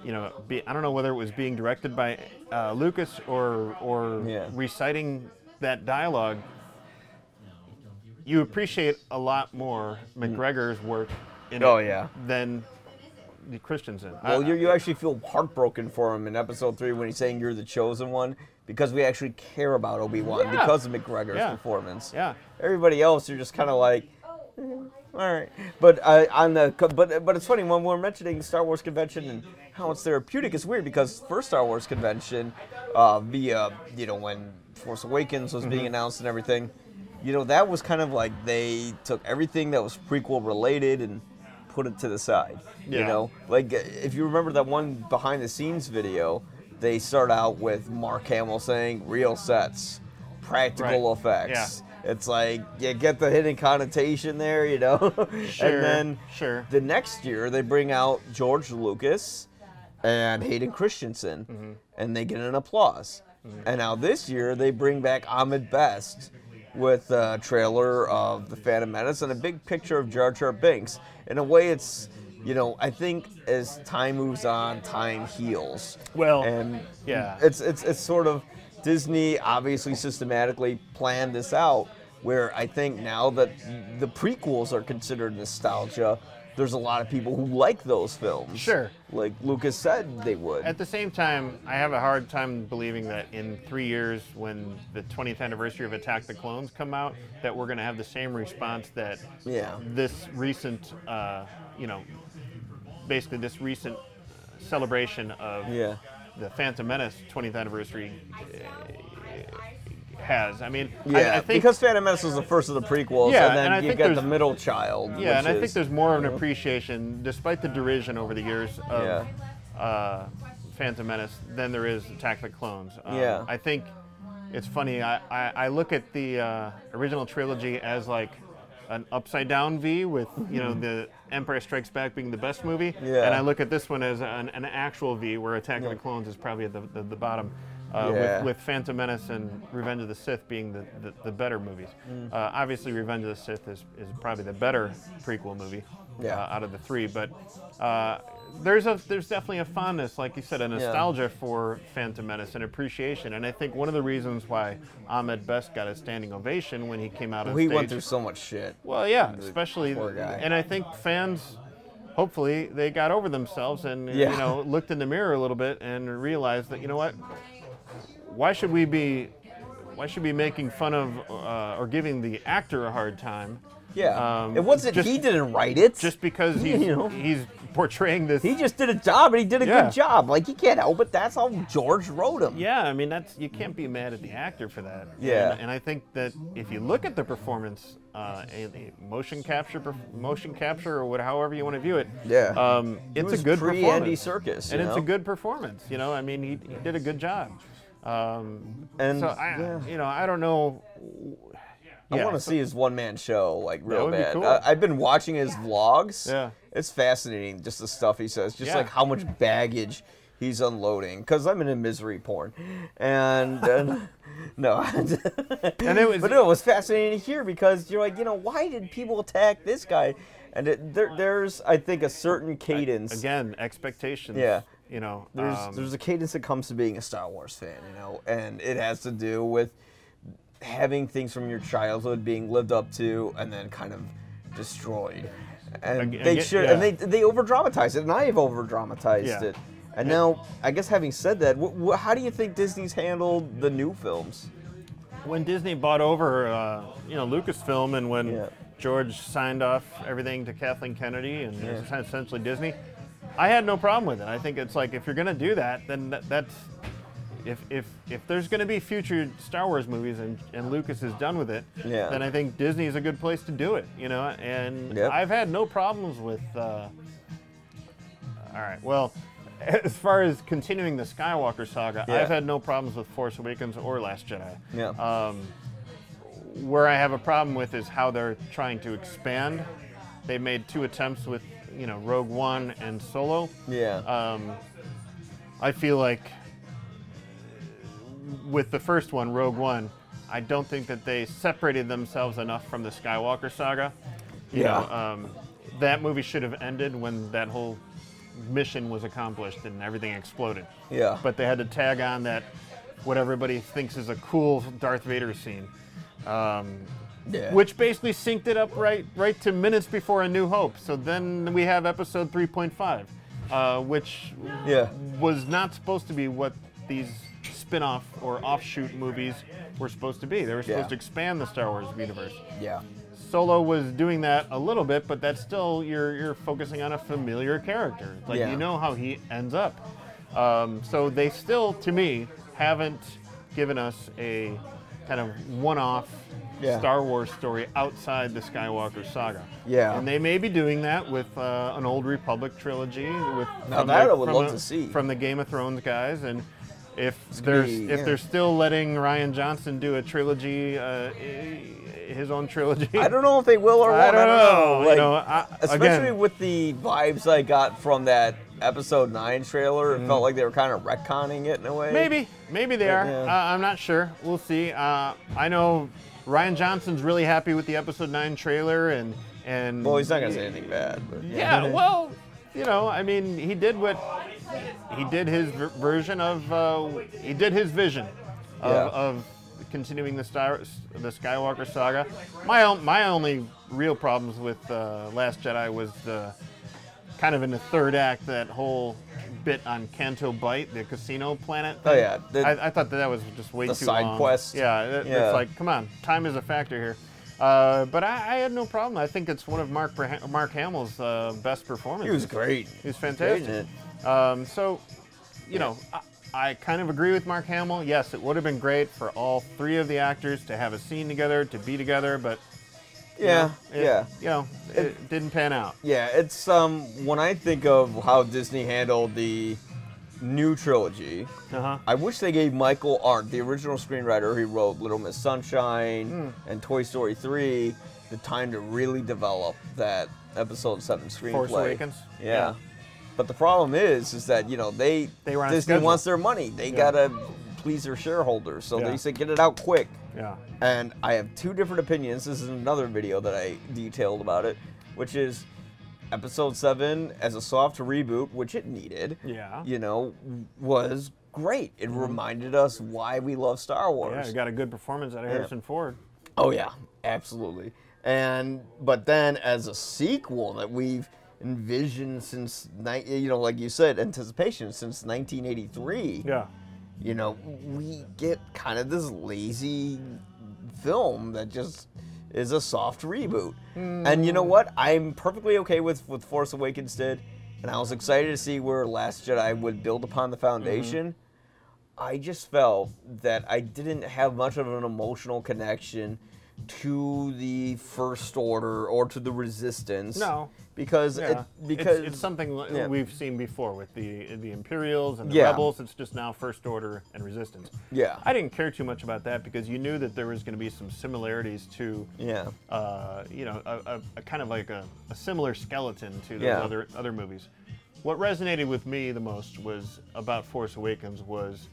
you know, be, I don't know whether it was being directed by uh, Lucas or or yeah. reciting that dialogue, you appreciate a lot more McGregor's work in oh, it yeah. than the Christians in. Well, I, you, you actually feel heartbroken for him in Episode three when he's saying you're the chosen one, because we actually care about Obi-Wan yeah. because of McGregor's yeah. performance. Yeah. Everybody else, you're just kind of like, mm, all right. But uh, on the but but it's funny when we're mentioning Star Wars convention and how it's therapeutic. It's weird because first Star Wars convention, uh, via you know when Force Awakens was mm-hmm. being announced and everything, you know that was kind of like they took everything that was prequel related and put it to the side. Yeah. You know, like if you remember that one behind the scenes video. They start out with Mark Hamill saying real sets, practical right. effects. Yeah. It's like, you get the hidden connotation there, you know? Sure, and then sure. the next year, they bring out George Lucas and Hayden Christensen, mm-hmm. and they get an applause. Mm-hmm. And now this year, they bring back Ahmed Best with a trailer of The Phantom Menace and a big picture of Jar Jar Binks. In a way, it's... You know, I think as time moves on, time heals. Well, and yeah, it's it's it's sort of Disney obviously systematically planned this out. Where I think now that the prequels are considered nostalgia, there's a lot of people who like those films. Sure, like Lucas said they would. At the same time, I have a hard time believing that in three years, when the twentieth anniversary of Attack the Clones come out, that we're going to have the same response that yeah. this recent, uh, you know. Basically, this recent celebration of yeah. the Phantom Menace twentieth anniversary has. I mean, yeah, I, I think because Phantom Menace was the first of the prequels, yeah, and then and you get the middle child. Yeah, and is, I think there's more of an appreciation, despite the derision over the years of yeah. uh, Phantom Menace, than there is Attack the Clones. Um, yeah, I think it's funny. I, I, I look at the uh, original trilogy as like. An upside down V with you know the Empire Strikes Back being the best movie, yeah. and I look at this one as an, an actual V where Attack of the Clones is probably at the the, the bottom, uh, yeah. with, with Phantom Menace and Revenge of the Sith being the, the, the better movies. Mm. Uh, obviously, Revenge of the Sith is, is probably the better prequel movie yeah. uh, out of the three, but uh, there's a there's definitely a fondness, like you said, a nostalgia yeah. for Phantom Menace and appreciation, and I think one of the reasons why Ahmed Best got a standing ovation when he came out on stage. He went through so much shit. Well, yeah, especially, poor guy. And I think fans, hopefully, they got over themselves and yeah. you know looked in the mirror a little bit and realized that you know what, why should we be, why should we be making fun of uh, or giving the actor a hard time? Yeah, um, it wasn't just, he didn't write it. Just because he's, you know. he's portraying this. He just did a job, and he did a yeah. good job. Like, you can't help it. That's how George wrote him. Yeah, I mean, that's you can't be mad at the actor for that. Yeah. And, and I think that if you look at the performance, uh, motion capture, motion capture, or what, however you want to view it, yeah. um, it's it a good pre- performance. Andy Serkis, and know? It's a good performance. You know, I mean, he, he did a good job. Um, and, so, I, yeah. you know, I don't know... I yeah, want to so, see his one-man show, like, real bad. Be cool. uh, I've been watching his vlogs. Yeah. It's fascinating, just the stuff he says. Just, yeah. like, how much baggage he's unloading. Because I'm in a misery porn. And, and no. and it was, but no, it was fascinating to hear because you're like, you know, why did people attack this guy? And it, there, there's, I think, a certain cadence. I, again, expectations. Yeah. You know. There's, um, there's a cadence that comes to being a Star Wars fan, you know. And it has to do with... having things from your childhood being lived up to and then kind of destroyed, and they should, yeah. and they they over dramatized it, and I have over dramatized yeah. it, and yeah. now I guess having said that, wh- wh- how do you think Disney's handled the new films? When Disney bought over, uh, you know, Lucasfilm, and when yeah. George signed off everything to Kathleen Kennedy and yeah. essentially Disney, I had no problem with it. I think it's like if you're gonna do that, then that, that's. If if if there's going to be future Star Wars movies and, and Lucas is done with it, yeah. then I think Disney is a good place to do it, you know. And yep. I've had no problems with. Uh, all right, well, as far as continuing the Skywalker saga, yeah. I've had no problems with Force Awakens or Last Jedi. Yeah. Um, where I have a problem with is how they're trying to expand. They made two attempts with, you know, Rogue One and Solo. Yeah. Um, I feel like. With the first one, Rogue One, I don't think that they separated themselves enough from the Skywalker saga. You yeah. know, um, that movie should have ended when that whole mission was accomplished and everything exploded. Yeah. But they had to tag on that what everybody thinks is a cool Darth Vader scene. Um, Yeah. Which basically synced it up right right to minutes before A New Hope. So then we have episode three point five, uh, which yeah. was not supposed to be what these spin-off or offshoot movies were supposed to be. They were supposed yeah. to expand the Star Wars universe. Yeah. Solo was doing that a little bit, but that's still, you're you're focusing on a familiar character. Like, yeah. you know how he ends up. Um, so they still, to me, haven't given us a kind of one-off yeah. Star Wars story outside the Skywalker saga. Yeah. And they may be doing that with uh, an Old Republic trilogy. With, now that the, I would love a, to see. From the Game of Thrones guys. And if, there's, be, if yeah. they're still letting Ryan Johnson do a trilogy... Uh, it, his own trilogy. I don't know if they will or won't. I don't know. Like, you know I, especially again. with the vibes I got from that episode nine trailer, mm-hmm. it felt like they were kind of retconning it in a way. Maybe. Maybe they but, are. Yeah. Uh, I'm not sure. We'll see. Uh, I know Ryan Johnson's really happy with the episode nine trailer. and, and Well, he's not going to say anything bad. But, yeah, yeah, well, you know, I mean, he did what... He did his version of... Uh, he did his vision of... Yeah. of continuing the Star, the Skywalker saga. My own, my only real problems with uh, Last Jedi was the kind of in the third act, that whole bit on Canto Bight, the casino planet thing. Oh yeah, the, I, I thought that, that was just way the too side long. Quest. Yeah, it, yeah, it's like, come on, time is a factor here. Uh, but I, I had no problem. I think it's one of Mark Mark Hamill's uh, best performances. He was great. He was fantastic. Um, so, you yeah. know. I, I kind of agree with Mark Hamill. Yes, it would have been great for all three of the actors to have a scene together, to be together, but yeah, you know, it, yeah, you know, it, it didn't pan out. Yeah, it's um when I think of how Disney handled the new trilogy, uh-huh. I wish they gave Michael Arndt, the original screenwriter who wrote Little Miss Sunshine mm. and Toy Story three, the time to really develop that episode seven screenplay. Force Awakens. Yeah. yeah. But the problem is, is that, you know, they, they were on Disney schedule. Wants their money. They yeah. gotta please their shareholders. So yeah. they said, get it out quick. Yeah. And I have two different opinions. This is another video that I detailed about it, which is episode seven as a soft reboot, which it needed. Yeah. You know, was great. It reminded us why we love Star Wars. Yeah, we got a good performance out of Harrison yeah. Ford. Oh yeah, absolutely. And but then as a sequel that we've envisioned since, you know, like you said, anticipation since nineteen eighty-three. Yeah. You know, we get kind of this lazy film that just is a soft reboot. Mm. And you know what? I'm perfectly okay with what Force Awakens did, and I was excited to see where Last Jedi would build upon the foundation. Mm-hmm. I just felt that I didn't have much of an emotional connection to the First Order or to the Resistance. No. Because yeah. it, because it's, it's something yeah. we've seen before with the the Imperials and the yeah. Rebels. It's just now First Order and Resistance. Yeah, I didn't care too much about that because you knew that there was going to be some similarities to yeah, uh, you know, a, a, a kind of like a, a similar skeleton to those yeah. other other movies. What resonated with me the most was about Force Awakens was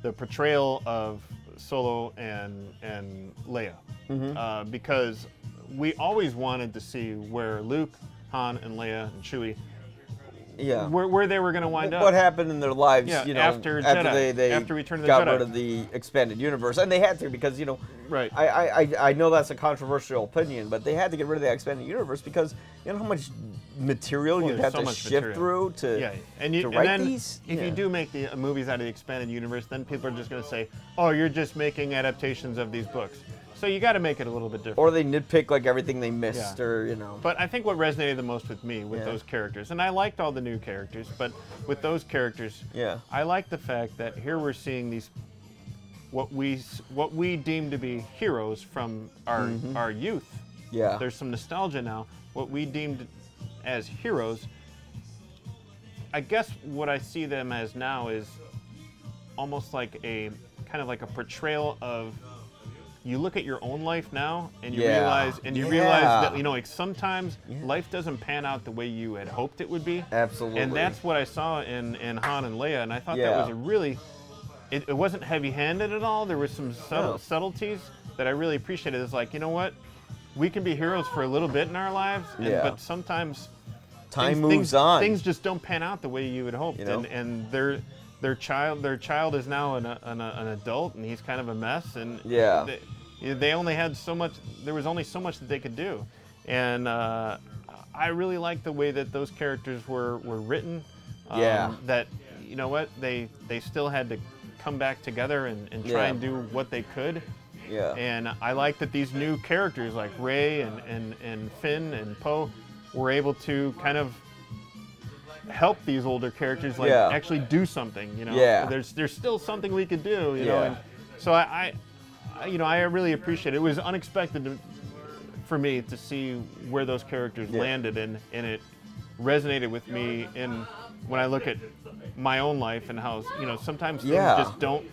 the portrayal of Solo and and Leia, mm-hmm. uh, because. We always wanted to see where Luke, Han, and Leia, and Chewie, yeah, where, where they were going to wind what up. What happened in their lives, yeah, you know, after, after Jedi, they, they after Return of the got Jedi. Rid of the expanded universe. And they had to because, you know, right. I, I, I know that's a controversial opinion, but they had to get rid of the expanded universe because you know how much material well, you'd have so to shift material. through to, yeah. and you, to and write then these? If yeah. you do make the movies out of the expanded universe, then people are just going to say, oh, you're just making adaptations of these books. So you got to make it a little bit different. Or they nitpick like everything they missed, yeah. or you know. But I think what resonated the most with me with yeah. those characters, and I liked all the new characters, but with those characters, yeah, I liked the fact that here we're seeing these, what we what we deem to be heroes from our mm-hmm. our youth. Yeah. There's some nostalgia now. What we deemed as heroes. I guess what I see them as now is almost like a kind of like a portrayal of. You look at your own life now, and you yeah. realize, and you yeah. realize that you know, like sometimes yeah. life doesn't pan out the way you had hoped it would be. Absolutely. And that's what I saw in, in Han and Leia, and I thought yeah. that was a really, it, it wasn't heavy-handed at all. There was some subtle, yeah. subtleties that I really appreciated. It's like, you know what, we can be heroes for a little bit in our lives, and, yeah. but sometimes time things, moves things, on. Things just don't pan out the way you had hoped, you know? and and they're. Their child, their child is now an, an, an adult, and he's kind of a mess. And yeah, they, They only had so much, there was only so much that they could do. And uh, I really liked the way that those characters were, were written. Um, yeah. That, you know what, they they still had to come back together and, and try yeah. and do what they could. Yeah. And I like that these new characters like Rey and, and, and Finn and Poe were able to kind of help these older characters like yeah. actually do something, you know. Yeah. There's there's still something we could do, you yeah. know. And so I, I, you know, I really appreciate it. It was unexpected to, for me to see where those characters yeah. landed, and, and it resonated with me in when I look at my own life and how, you know, sometimes things yeah. just don't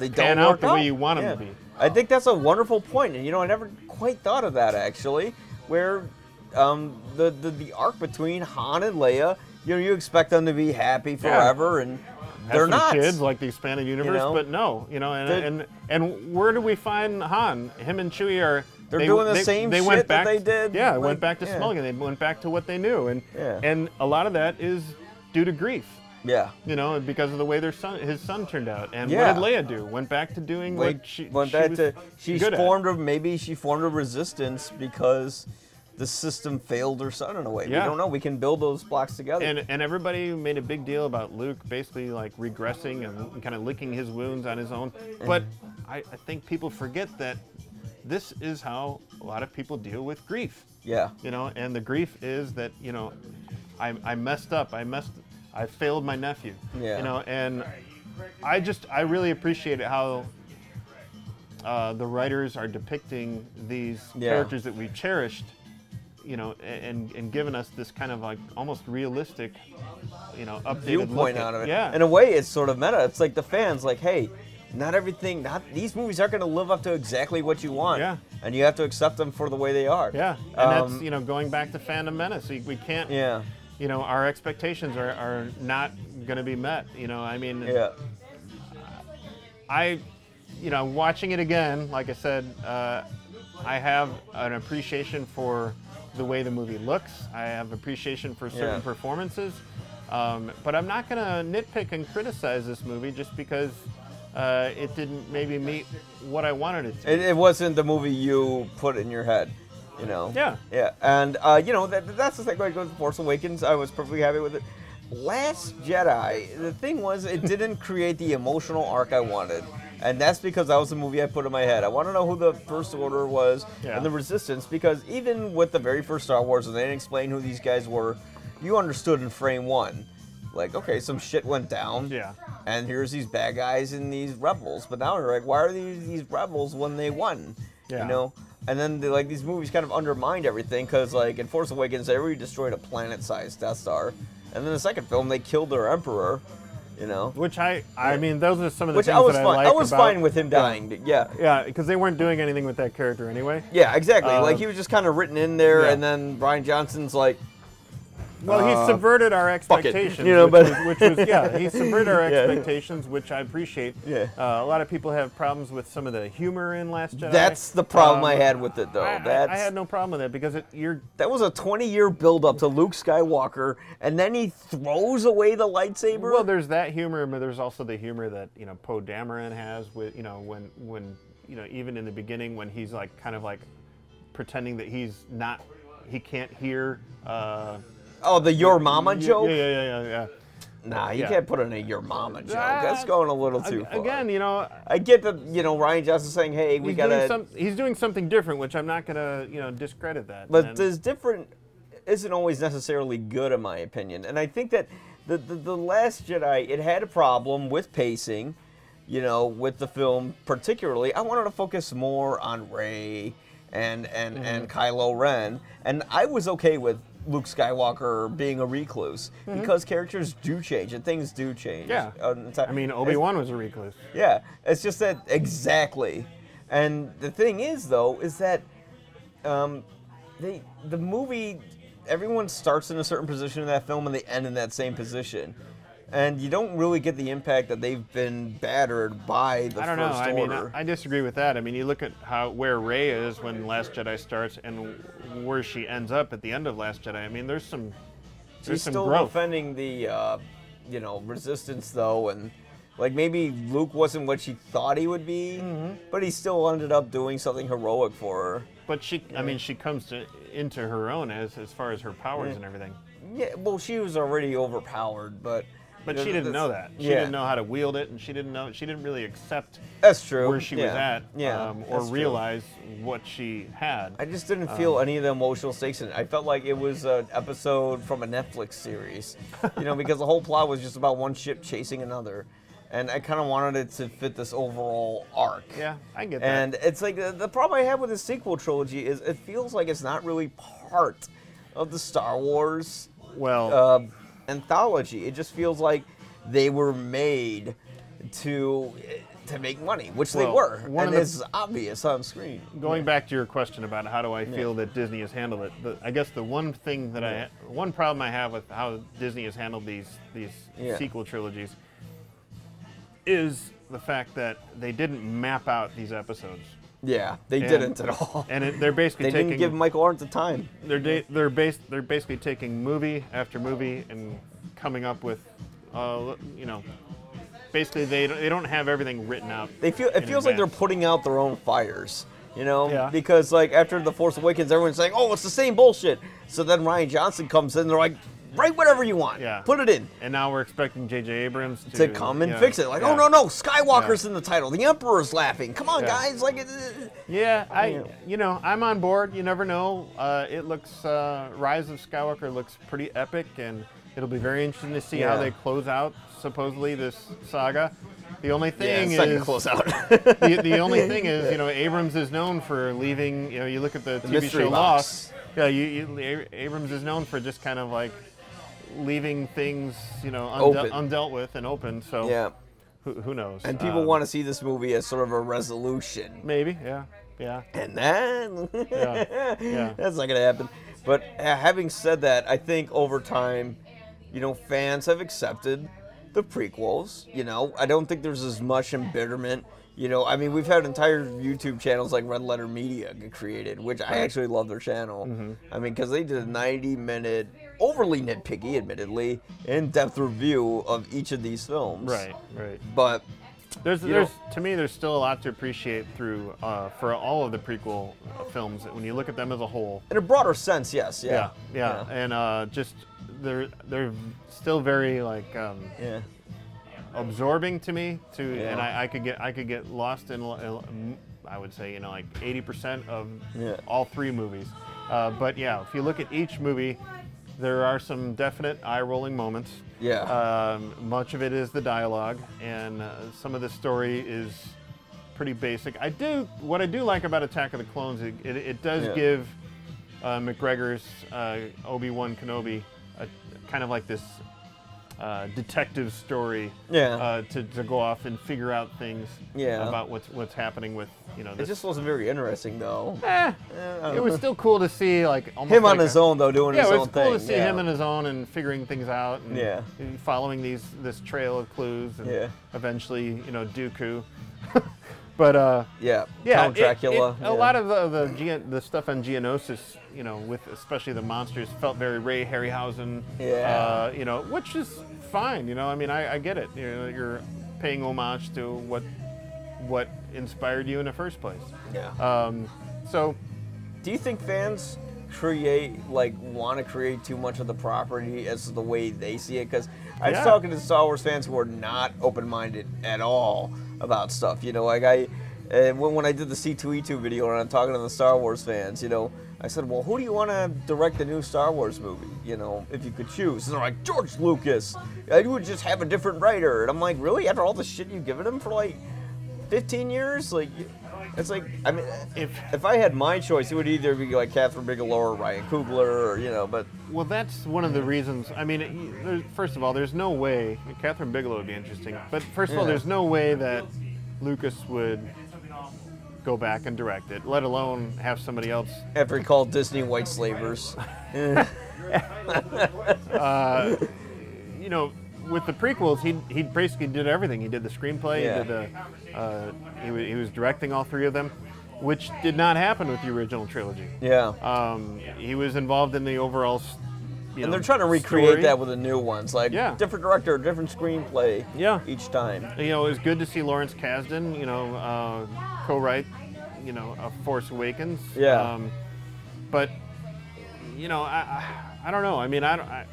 they don't pan out the way you want yeah. them to be. I think that's a wonderful point, and you know, I never quite thought of that actually, where um, the, the the arc between Han and Leia, you know, you expect them to be happy forever, yeah. and they're not kids like the expanded universe, you know? But no, you know, and, and and where do we find Han? Him and Chewie are they're they, doing the they, same they shit went back, that they did. Yeah, like, went back to yeah. smuggling. They went back to what they knew, and yeah. and a lot of that is due to grief. Yeah, you know, because of the way their son, his son turned out, and yeah. what did Leia do? Went back to doing went, like she went she back was to she good formed at. a maybe she formed a resistance because the system failed her son in a way. Yeah. We don't know. We can build those blocks together. And and everybody made a big deal about Luke basically like regressing and kind of licking his wounds on his own. But I, I think people forget that this is how a lot of people deal with grief. Yeah. You know, and the grief is that, you know, I I messed up. I messed I failed my nephew. Yeah. You know, and I just I really appreciate how uh, the writers are depicting these yeah. characters that we cherished. You know, and and given us this kind of like almost realistic, you know, updated viewpoint out of it. Yeah. In a way, it's sort of meta. It's like the fans, like, hey, not everything, not these movies aren't going to live up to exactly what you want. Yeah. And you have to accept them for the way they are. Yeah. And um, that's, you know, going back to Phantom Menace, we, we can't. Yeah. You know, our expectations are are not going to be met. You know, I mean. Yeah. I, you know, watching it again, like I said, uh, I have an appreciation for the way the movie looks. I have appreciation for certain yeah. performances, um, but I'm not gonna nitpick and criticize this movie just because uh, it didn't maybe meet what I wanted it to. It, it wasn't the movie you put in your head, you know? Yeah. Yeah, and uh, you know, that, that's the thing when I go to Force Awakens, I was perfectly happy with it. Last Jedi, the thing was, it didn't create the emotional arc I wanted. And that's because that was the movie I put in my head. I want to know who the First Order was yeah. and the Resistance, because even with the very first Star Wars, and they didn't explain who these guys were, you understood in frame one. Like, okay, some shit went down, yeah. and here's these bad guys and these rebels. But now you're like, why are these, these rebels when they won? Yeah. You know? And then, they, like, these movies kind of undermined everything, because, like, in Force Awakens, they already destroyed a planet-sized Death Star. And then the second film, they killed their Emperor. You know, which I, I mean, those are some of the which things I was that I like. I was about, fine with him dying. Yeah, yeah, because yeah, they weren't doing anything with that character anyway. Yeah, exactly. Uh, like he was just kind of written in there, yeah. and then Ryan Johnson's like, well, uh, he subverted our expectations. You know, but which, was, which was yeah, he subverted our yeah, expectations, which I appreciate. Yeah, uh, a lot of people have problems with some of the humor in Last Jedi. That's the problem um, I had with it, though. I, That's, I had no problem with it because it you're that was a twenty-year build-up to Luke Skywalker, and then he throws away the lightsaber. Well, there's that humor, but there's also the humor that you know Poe Dameron has with you know when when you know even in the beginning when he's like kind of like pretending that he's not he can't hear. Uh, Oh, the your mama joke? Yeah, yeah, yeah, yeah. Nah, you yeah. can't put in a your mama joke. Uh, That's going a little too far. Again, you know, I get the you know Ryan Johnson saying, "Hey, we gotta." Doing some, he's doing something different, which I'm not gonna you know discredit that. But this different isn't always necessarily good, in my opinion. And I think that the the, the Last Jedi it had a problem with pacing, you know, with the film particularly. I wanted to focus more on Rey and and mm-hmm. and Kylo Ren, and I was okay with Luke Skywalker being a recluse mm-hmm. because characters do change and things do change. Yeah, I mean Obi-Wan was a recluse. Yeah, it's just that exactly. And the thing is, though, is that um, they the movie everyone starts in a certain position in that film and they end in that same position, and you don't really get the impact that they've been battered by the First Order. I don't know. I mean, I, I disagree with that. I mean, you look at how where Rey is when Last Jedi starts and where she ends up at the end of Last Jedi. I mean, there's some there's She's some still growth. Defending the, uh, you know, resistance though, and Like, maybe Luke wasn't what she thought he would be, mm-hmm. but he still ended up doing something heroic for her. But she, yeah. I mean, she comes to, into her own as as far as her powers yeah. and everything. Yeah, well, she was already overpowered, but... But she didn't know that. She yeah. didn't know how to wield it, and she didn't know. She didn't really accept that's true. where she yeah. was at, yeah. um, or realize true. what she had. I just didn't feel um, any of the emotional stakes in it. I felt like it was an episode from a Netflix series, you know, because the whole plot was just about one ship chasing another, and I kind of wanted it to fit this overall arc. Yeah, I get that. And it's like the, the problem I have with the sequel trilogy is it feels like it's not really part of the Star Wars. Well. Uh, anthology. It just feels like they were made to to make money, which well, they were, and it's obvious on screen. Going yeah. back to your question about how do I feel yeah. that Disney has handled it, the, I guess the one thing that yeah. I, one problem I have with how Disney has handled these these yeah. sequel trilogies is the fact that they didn't map out these episodes. Yeah, they and, didn't at all. And it, they're basically they taking... They didn't give Michael Arndt the time. They're da- they're bas- they're basically taking movie after movie and coming up with, uh, you know, basically they don't, they don't have everything written out. They feel it feels advance. like they're putting out their own fires, you know, yeah. because like after The Force Awakens, everyone's saying, oh, it's the same bullshit. So then Ryan Johnson comes in, and they're like, write whatever you want. Yeah. Put it in. And now we're expecting J J Abrams to... To come and yeah. fix it. Like, yeah. oh, no, no, Skywalker's yeah. in the title. The Emperor's laughing. Come on, yeah. guys. Like, it, it, Yeah, I, you know. you know, I'm on board. You never know. Uh, it looks... Uh, Rise of Skywalker looks pretty epic, and it'll be very interesting to see yeah. how they close out, supposedly, this saga. The only thing yeah, is... close out. the, the only thing is, you know, Abrams is known for leaving... You know, you look at the, the T V show Lost. Yeah, you, you, Abrams is known for just kind of, like... leaving things, you know, unde- undealt with and open, so yeah. who, who knows? And people um, want to see this movie as sort of a resolution. Maybe, yeah, yeah. And then, yeah. Yeah. that's not going to happen. But having said that, I think over time, you know, fans have accepted the prequels, you know. I don't think there's as much embitterment. You know, I mean, we've had entire YouTube channels like Red Letter Media get created, which I actually love their channel. Mm-hmm. I mean, because they did a ninety-minute, overly nitpicky, admittedly, in-depth review of each of these films. Right, right. But there's, there's know, to me, there's still a lot to appreciate through uh, for all of the prequel films when you look at them as a whole. In a broader sense, yes. Yeah, yeah, yeah. yeah. And uh, just they're they're still very like. Um, yeah. absorbing to me, to yeah. and I, I could get I could get lost in, in I would say you know like eighty percent of yeah. all three movies, uh, but yeah, if you look at each movie, there are some definite eye-rolling moments. Yeah, um, much of it is the dialogue, and uh, some of the story is pretty basic. I do what I do like about Attack of the Clones. It it, it does yeah. give uh, McGregor's uh, Obi-Wan Kenobi a, kind of like this. Uh, detective story yeah. uh, to, to go off and figure out things yeah. about what's what's happening with, you know. This. It just wasn't very interesting, though. Eh, it was still cool to see, like, almost him like on his a, own, though, doing yeah, his own thing. Yeah, it was cool to see yeah. him on his own and figuring things out and yeah. following these this trail of clues and yeah. eventually, you know, Dooku. But uh, yeah, yeah, Count Dracula. It, it, yeah. A lot of the the, the stuff on Geonosis, you know, with especially the monsters, felt very Ray Harryhausen. Yeah. Uh, you know, which is fine. You know, I mean, I, I get it. You know, you're paying homage to what what inspired you in the first place. Yeah. Um, so, do you think fans create like want to create too much of the property as the way they see it? Because I was yeah. talking to Star Wars fans who are not open-minded at all about stuff, you know, like I, and when, when I did the C two E two video and I'm talking to the Star Wars fans, you know, I said, well, who do you want to direct the new Star Wars movie, you know, if you could choose? And they're like, George Lucas, I would just have a different writer. And I'm like, really? After all the shit you've given him for like fifteen years? Like, it's like, I mean, if if I had my choice, it would either be like Catherine Bigelow or Ryan Coogler or, you know, but. Well, that's one of the reasons. I mean, it, first of all, there's no way, Catherine Bigelow would be interesting, but first of yeah. all, there's no way that Lucas would go back and direct it, let alone have somebody else. After he called Disney white slavers. uh, you know. With the prequels, he he basically did everything. He did the screenplay. Yeah. He did the, uh, he, w- he was directing all three of them, which did not happen with the original trilogy. Yeah. Um, he was involved in the overall you and know, they're trying to recreate story. That with the new ones, like yeah. different director, different screenplay yeah. each time. You know, it was good to see Lawrence Kasdan, you know, uh, co-write, you know, uh, Force Awakens. Yeah. Um, but, you know, I, I, I don't know. I mean, I don't. I,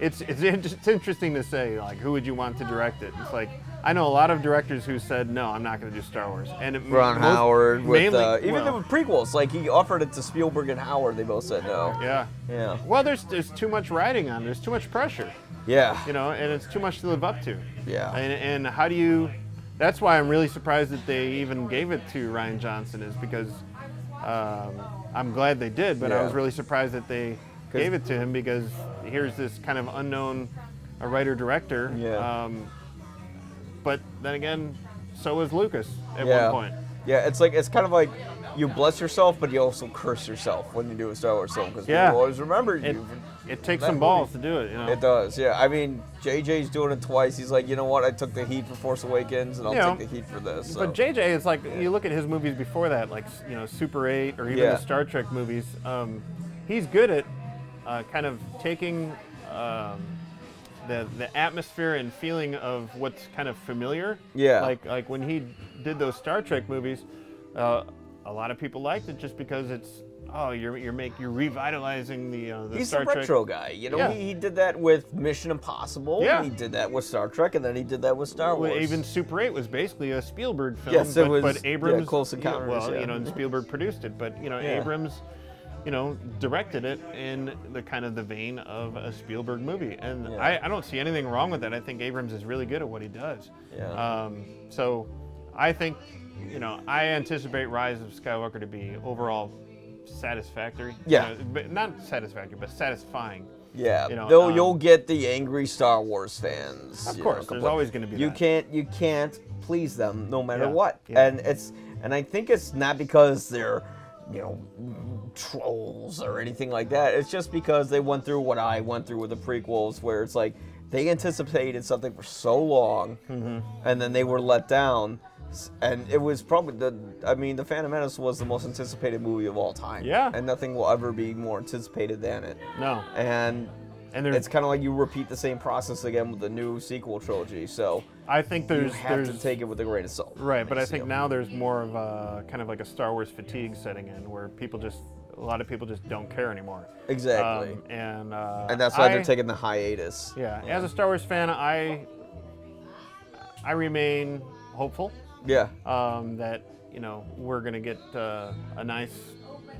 it's it's it's interesting to say, like, who would you want to direct it? It's like, I know a lot of directors who said, no, I'm not going to do Star Wars. And it, Ron most, Howard, mainly, with uh, even well, the prequels, like he offered it to Spielberg and Howard, they both said no. Yeah. Yeah. Well, there's there's too much riding on it. There's too much pressure. Yeah. You know, and it's too much to live up to. Yeah. And and how do you? That's why I'm really surprised that they even gave it to Ryan Johnson, is because um, I'm glad they did, but yeah. I was really surprised that they gave it to him, because here's this kind of unknown uh, writer-director. Yeah. Um, but then again, so was Lucas at yeah. one point. Yeah, it's like it's kind of like you bless yourself, but you also curse yourself when you do a Star Wars film, because yeah. people always remember it, you. It takes some balls movie. To do it, you know. It does, yeah. I mean, J J's doing it twice. He's like, you know what, I took the heat for Force Awakens, and I'll you know, take the heat for this. So. But J J is like, yeah. you look at his movies before that, like, you know, Super eight or even yeah. the Star Trek movies, um, he's good at Uh, kind of taking um, the the atmosphere and feeling of what's kind of familiar. Yeah. Like like when he did those Star Trek movies, uh, a lot of people liked it just because it's oh you're you're make you're revitalizing the uh, the He's Star Trek. He's a retro guy, you know. Yeah. He, he did that with Mission Impossible. Yeah. He did that with Star Trek, and then he did that with Star Wars. Well, even Super eight was basically a Spielberg film. Yes, it but, was. But Abrams, yeah, Close Encounters. Well, yeah. you know, and Spielberg produced it, but you know yeah. Abrams. You know, directed it in the kind of the vein of a Spielberg movie, and yeah. I, I don't see anything wrong with that. I think Abrams is really good at what he does. Yeah. Um, so, I think, you know, I anticipate Rise of Skywalker to be overall satisfactory. Yeah. You know, but not satisfactory, but satisfying. Yeah. You know, though um, you'll get the angry Star Wars fans. Of course, know, there's always going to be. You that. can't, you can't please them no matter yeah. what, yeah. and it's, and I think it's not because they're. You know, trolls or anything like that. It's just because they went through what I went through with the prequels, where it's like they anticipated something for so long, mm-hmm. and then they were let down. And it was probably the, I mean, The Phantom Menace was the most anticipated movie of all time. Yeah. And nothing will ever be more anticipated than it. No. And. And it's kind of like you repeat the same process again with the new sequel trilogy, so I think there's, you have there's, to take it with a grain of salt. Right, but I think now there's more of a kind of like a Star Wars fatigue setting in, where people just, a lot of people just don't care anymore. Exactly. Um, and uh, and that's why I, they're taking the hiatus. Yeah, yeah, as a Star Wars fan, I I remain hopeful. Yeah. Um, that, you know, we're going to get uh, a nice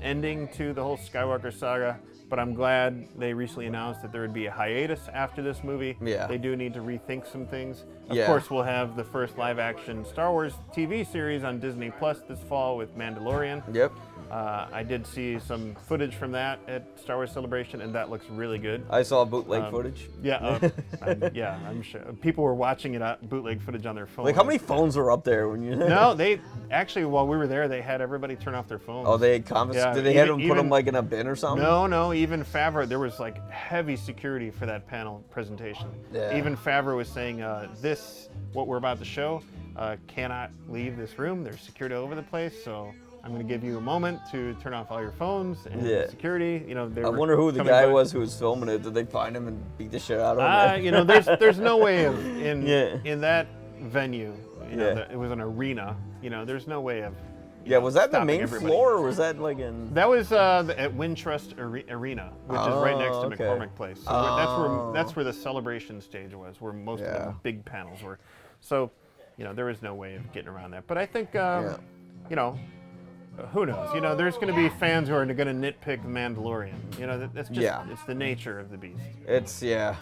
ending to the whole Skywalker saga. But I'm glad they recently announced that there would be a hiatus after this movie. Yeah. They do need to rethink some things. Of yeah. course, we'll have the first live-action Star Wars T V series on Disney Plus this fall with Mandalorian. Yep. Uh, I did see some footage from that at Star Wars Celebration, and that looks really good. I saw bootleg um, footage. Yeah, uh, I'm, yeah, I'm sure people were watching it on bootleg footage on their phone. Like, how many phones were up there when you? No, they actually while we were there, they had everybody turn off their phones. Oh, they had confiscated. Yeah, did they even, had them put them like in a bin or something? No, no. Even Favreau, there was like heavy security for that panel presentation. Yeah. Even Favreau was saying, uh, "This, what we're about to show, uh, cannot leave this room. There's security all over the place, so." I'm going to give you a moment to turn off all your phones and yeah. security. You know, they I were wonder who the guy by. was who was filming it. Did they find him and beat the shit out of him? Uh, you know, there's there's no way of, in yeah. in that venue. You yeah. know, the, it was an arena. You know, there's no way of. Yeah, know, was that the main everybody. floor, or was that like in? That was uh, the, at Wintrust Are- Arena, which oh, is right next to okay. McCormick Place. So oh. that's where that's where the celebration stage was, where most yeah. of the big panels were. So, you know, there was no way of getting around that. But I think, um, yeah. you know. Who knows? You know, there's going to be fans who are going to nitpick Mandalorian. You know, that, that's just, yeah. it's the nature of the beast. It's, yeah.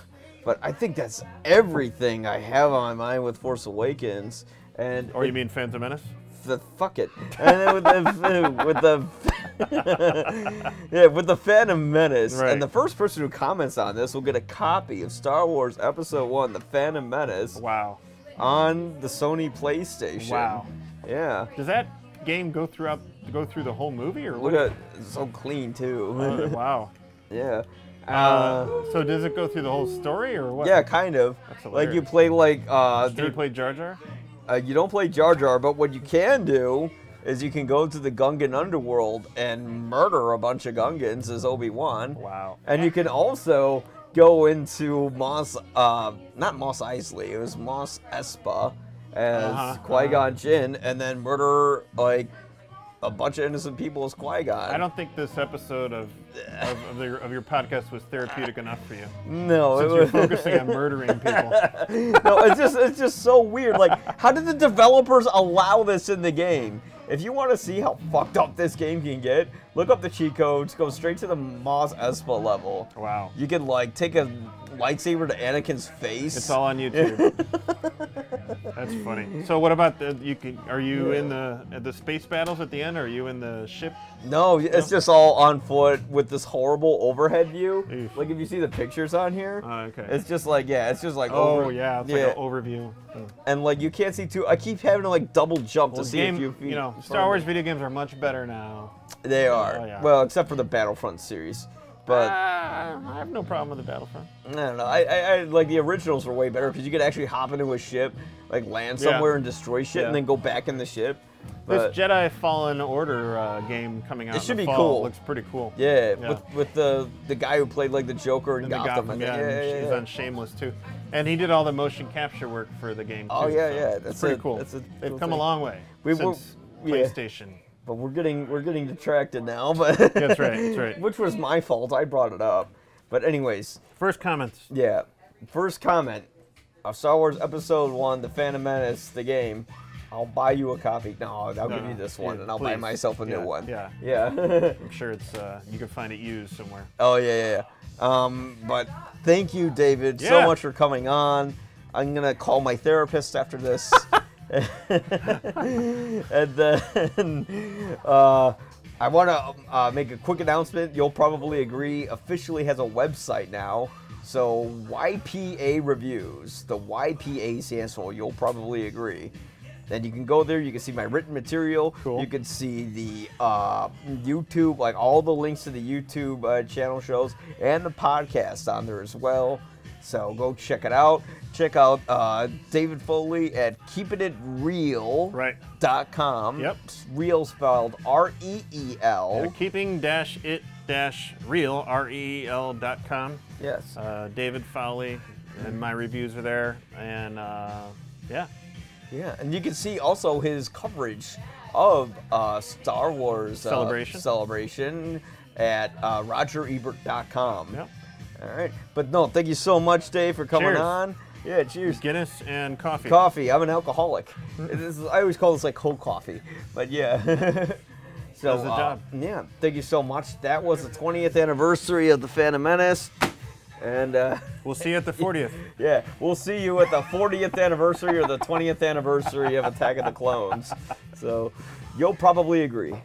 But I think that's everything I have on my mind with Force Awakens. And or it, you mean Phantom Menace? The fuck it. And then with the, with the, yeah, with the Phantom Menace. Right. And the first person who comments on this will get a copy of Star Wars Episode One: The Phantom Menace. Wow. On the Sony PlayStation. Wow. Yeah. Does that game go throughout go through the whole movie, or what? Look at, it's so clean too. Oh, wow. Yeah. Uh, uh, so does it go through the whole story, or what? Yeah, kind of. That's hilarious. Like you play like. Uh, do you play Jar Jar? Uh, you don't play Jar Jar, but what you can do is you can go to the Gungan underworld and murder a bunch of Gungans as Obi-Wan. Wow. And you can also go into Mos, uh, not Mos Eisley, it was Mos Espa as uh-huh. Qui-Gon Jinn, and then murder, like, a bunch of innocent people as Qui-Gon. I don't think this episode of of, of, the, of your podcast was therapeutic enough for you. No, since it was... you're focusing on murdering people. No, it's just it's just so weird. Like, how did the developers allow this in the game? If you want to see how fucked up this game can get, look up the cheat codes. Go straight to the Mos Espa level. Wow. You can like take a lightsaber to Anakin's face. It's all on YouTube. That's funny. So what about the, you can, are you yeah. in the the space battles at the end, or are you in the ship? No, no? It's just all on foot with this horrible overhead view. Oof. Like if you see the pictures on here, uh, okay. it's just like, yeah, it's just like oh over, yeah, it's yeah. like an overview. Oh. And like you can't see too, I keep having to like double jump well, to see game, a few feet. You know, Star Wars video games are much better now. They are. Oh, yeah. Well, except for the Battlefront series. But uh, I have no problem with the Battlefront. I don't know. I, I, I like the originals were way better because you could actually hop into a ship, like land somewhere yeah. and destroy shit, yeah. and then go back in the ship. But this Jedi Fallen Order uh, game coming out. It should in the be fall. cool. It looks pretty cool. Yeah, yeah. With, with the the guy who played like the Joker in Gotham. Gotham. I think. Yeah, yeah, yeah, yeah. He's on Shameless too, and he did all the motion capture work for the game. Oh too, yeah, so yeah. That's it's pretty a, cool. That's a, They've cool come thing. a long way we, since PlayStation. Yeah. But we're getting we're getting detracted now. But that's right, that's right. Which was my fault. I brought it up. But anyways, first comments. Yeah, first comment of Star Wars Episode One: The Phantom Menace, the game. I'll buy you a copy. No, I'll no, give you this one, yeah, and I'll please. buy myself a yeah, new one. Yeah, yeah. I'm sure it's uh, you can find it used somewhere. Oh yeah, yeah. Um, but thank you, David, yeah. so much for coming on. I'm gonna call my therapist after this. And then uh, I want to uh, make a quick announcement. You'll probably agree, officially has a website now. So Y P A Reviews, the Y P A stands for You'll Probably Agree. Then you can go there. You can see my written material. Cool. You can see the uh, YouTube, like all the links to the YouTube uh, channel shows and the podcast on there as well. So go check it out. Check out uh, David Foley at keeping it real dot com. Right. Yep. Real spelled R E E L. Yeah, keeping it real, R E E L dot com. Yes. Uh, David Foley and my reviews are there. And uh, yeah. Yeah. And you can see also his coverage of uh, Star Wars Celebration, uh, celebration at uh, roger ebert dot com. Yep. All right. But no, thank you so much, Dave, for coming cheers. on. Yeah, cheers. Guinness and coffee. Coffee. I'm an alcoholic. This is, I always call this like cold coffee. But yeah. So, the uh, job. yeah, thank you so much. That was the twentieth anniversary of The Phantom Menace. And uh, we'll see you at the fortieth. Yeah, we'll see you at the fortieth anniversary or the twentieth anniversary of Attack of the Clones. So you'll probably agree.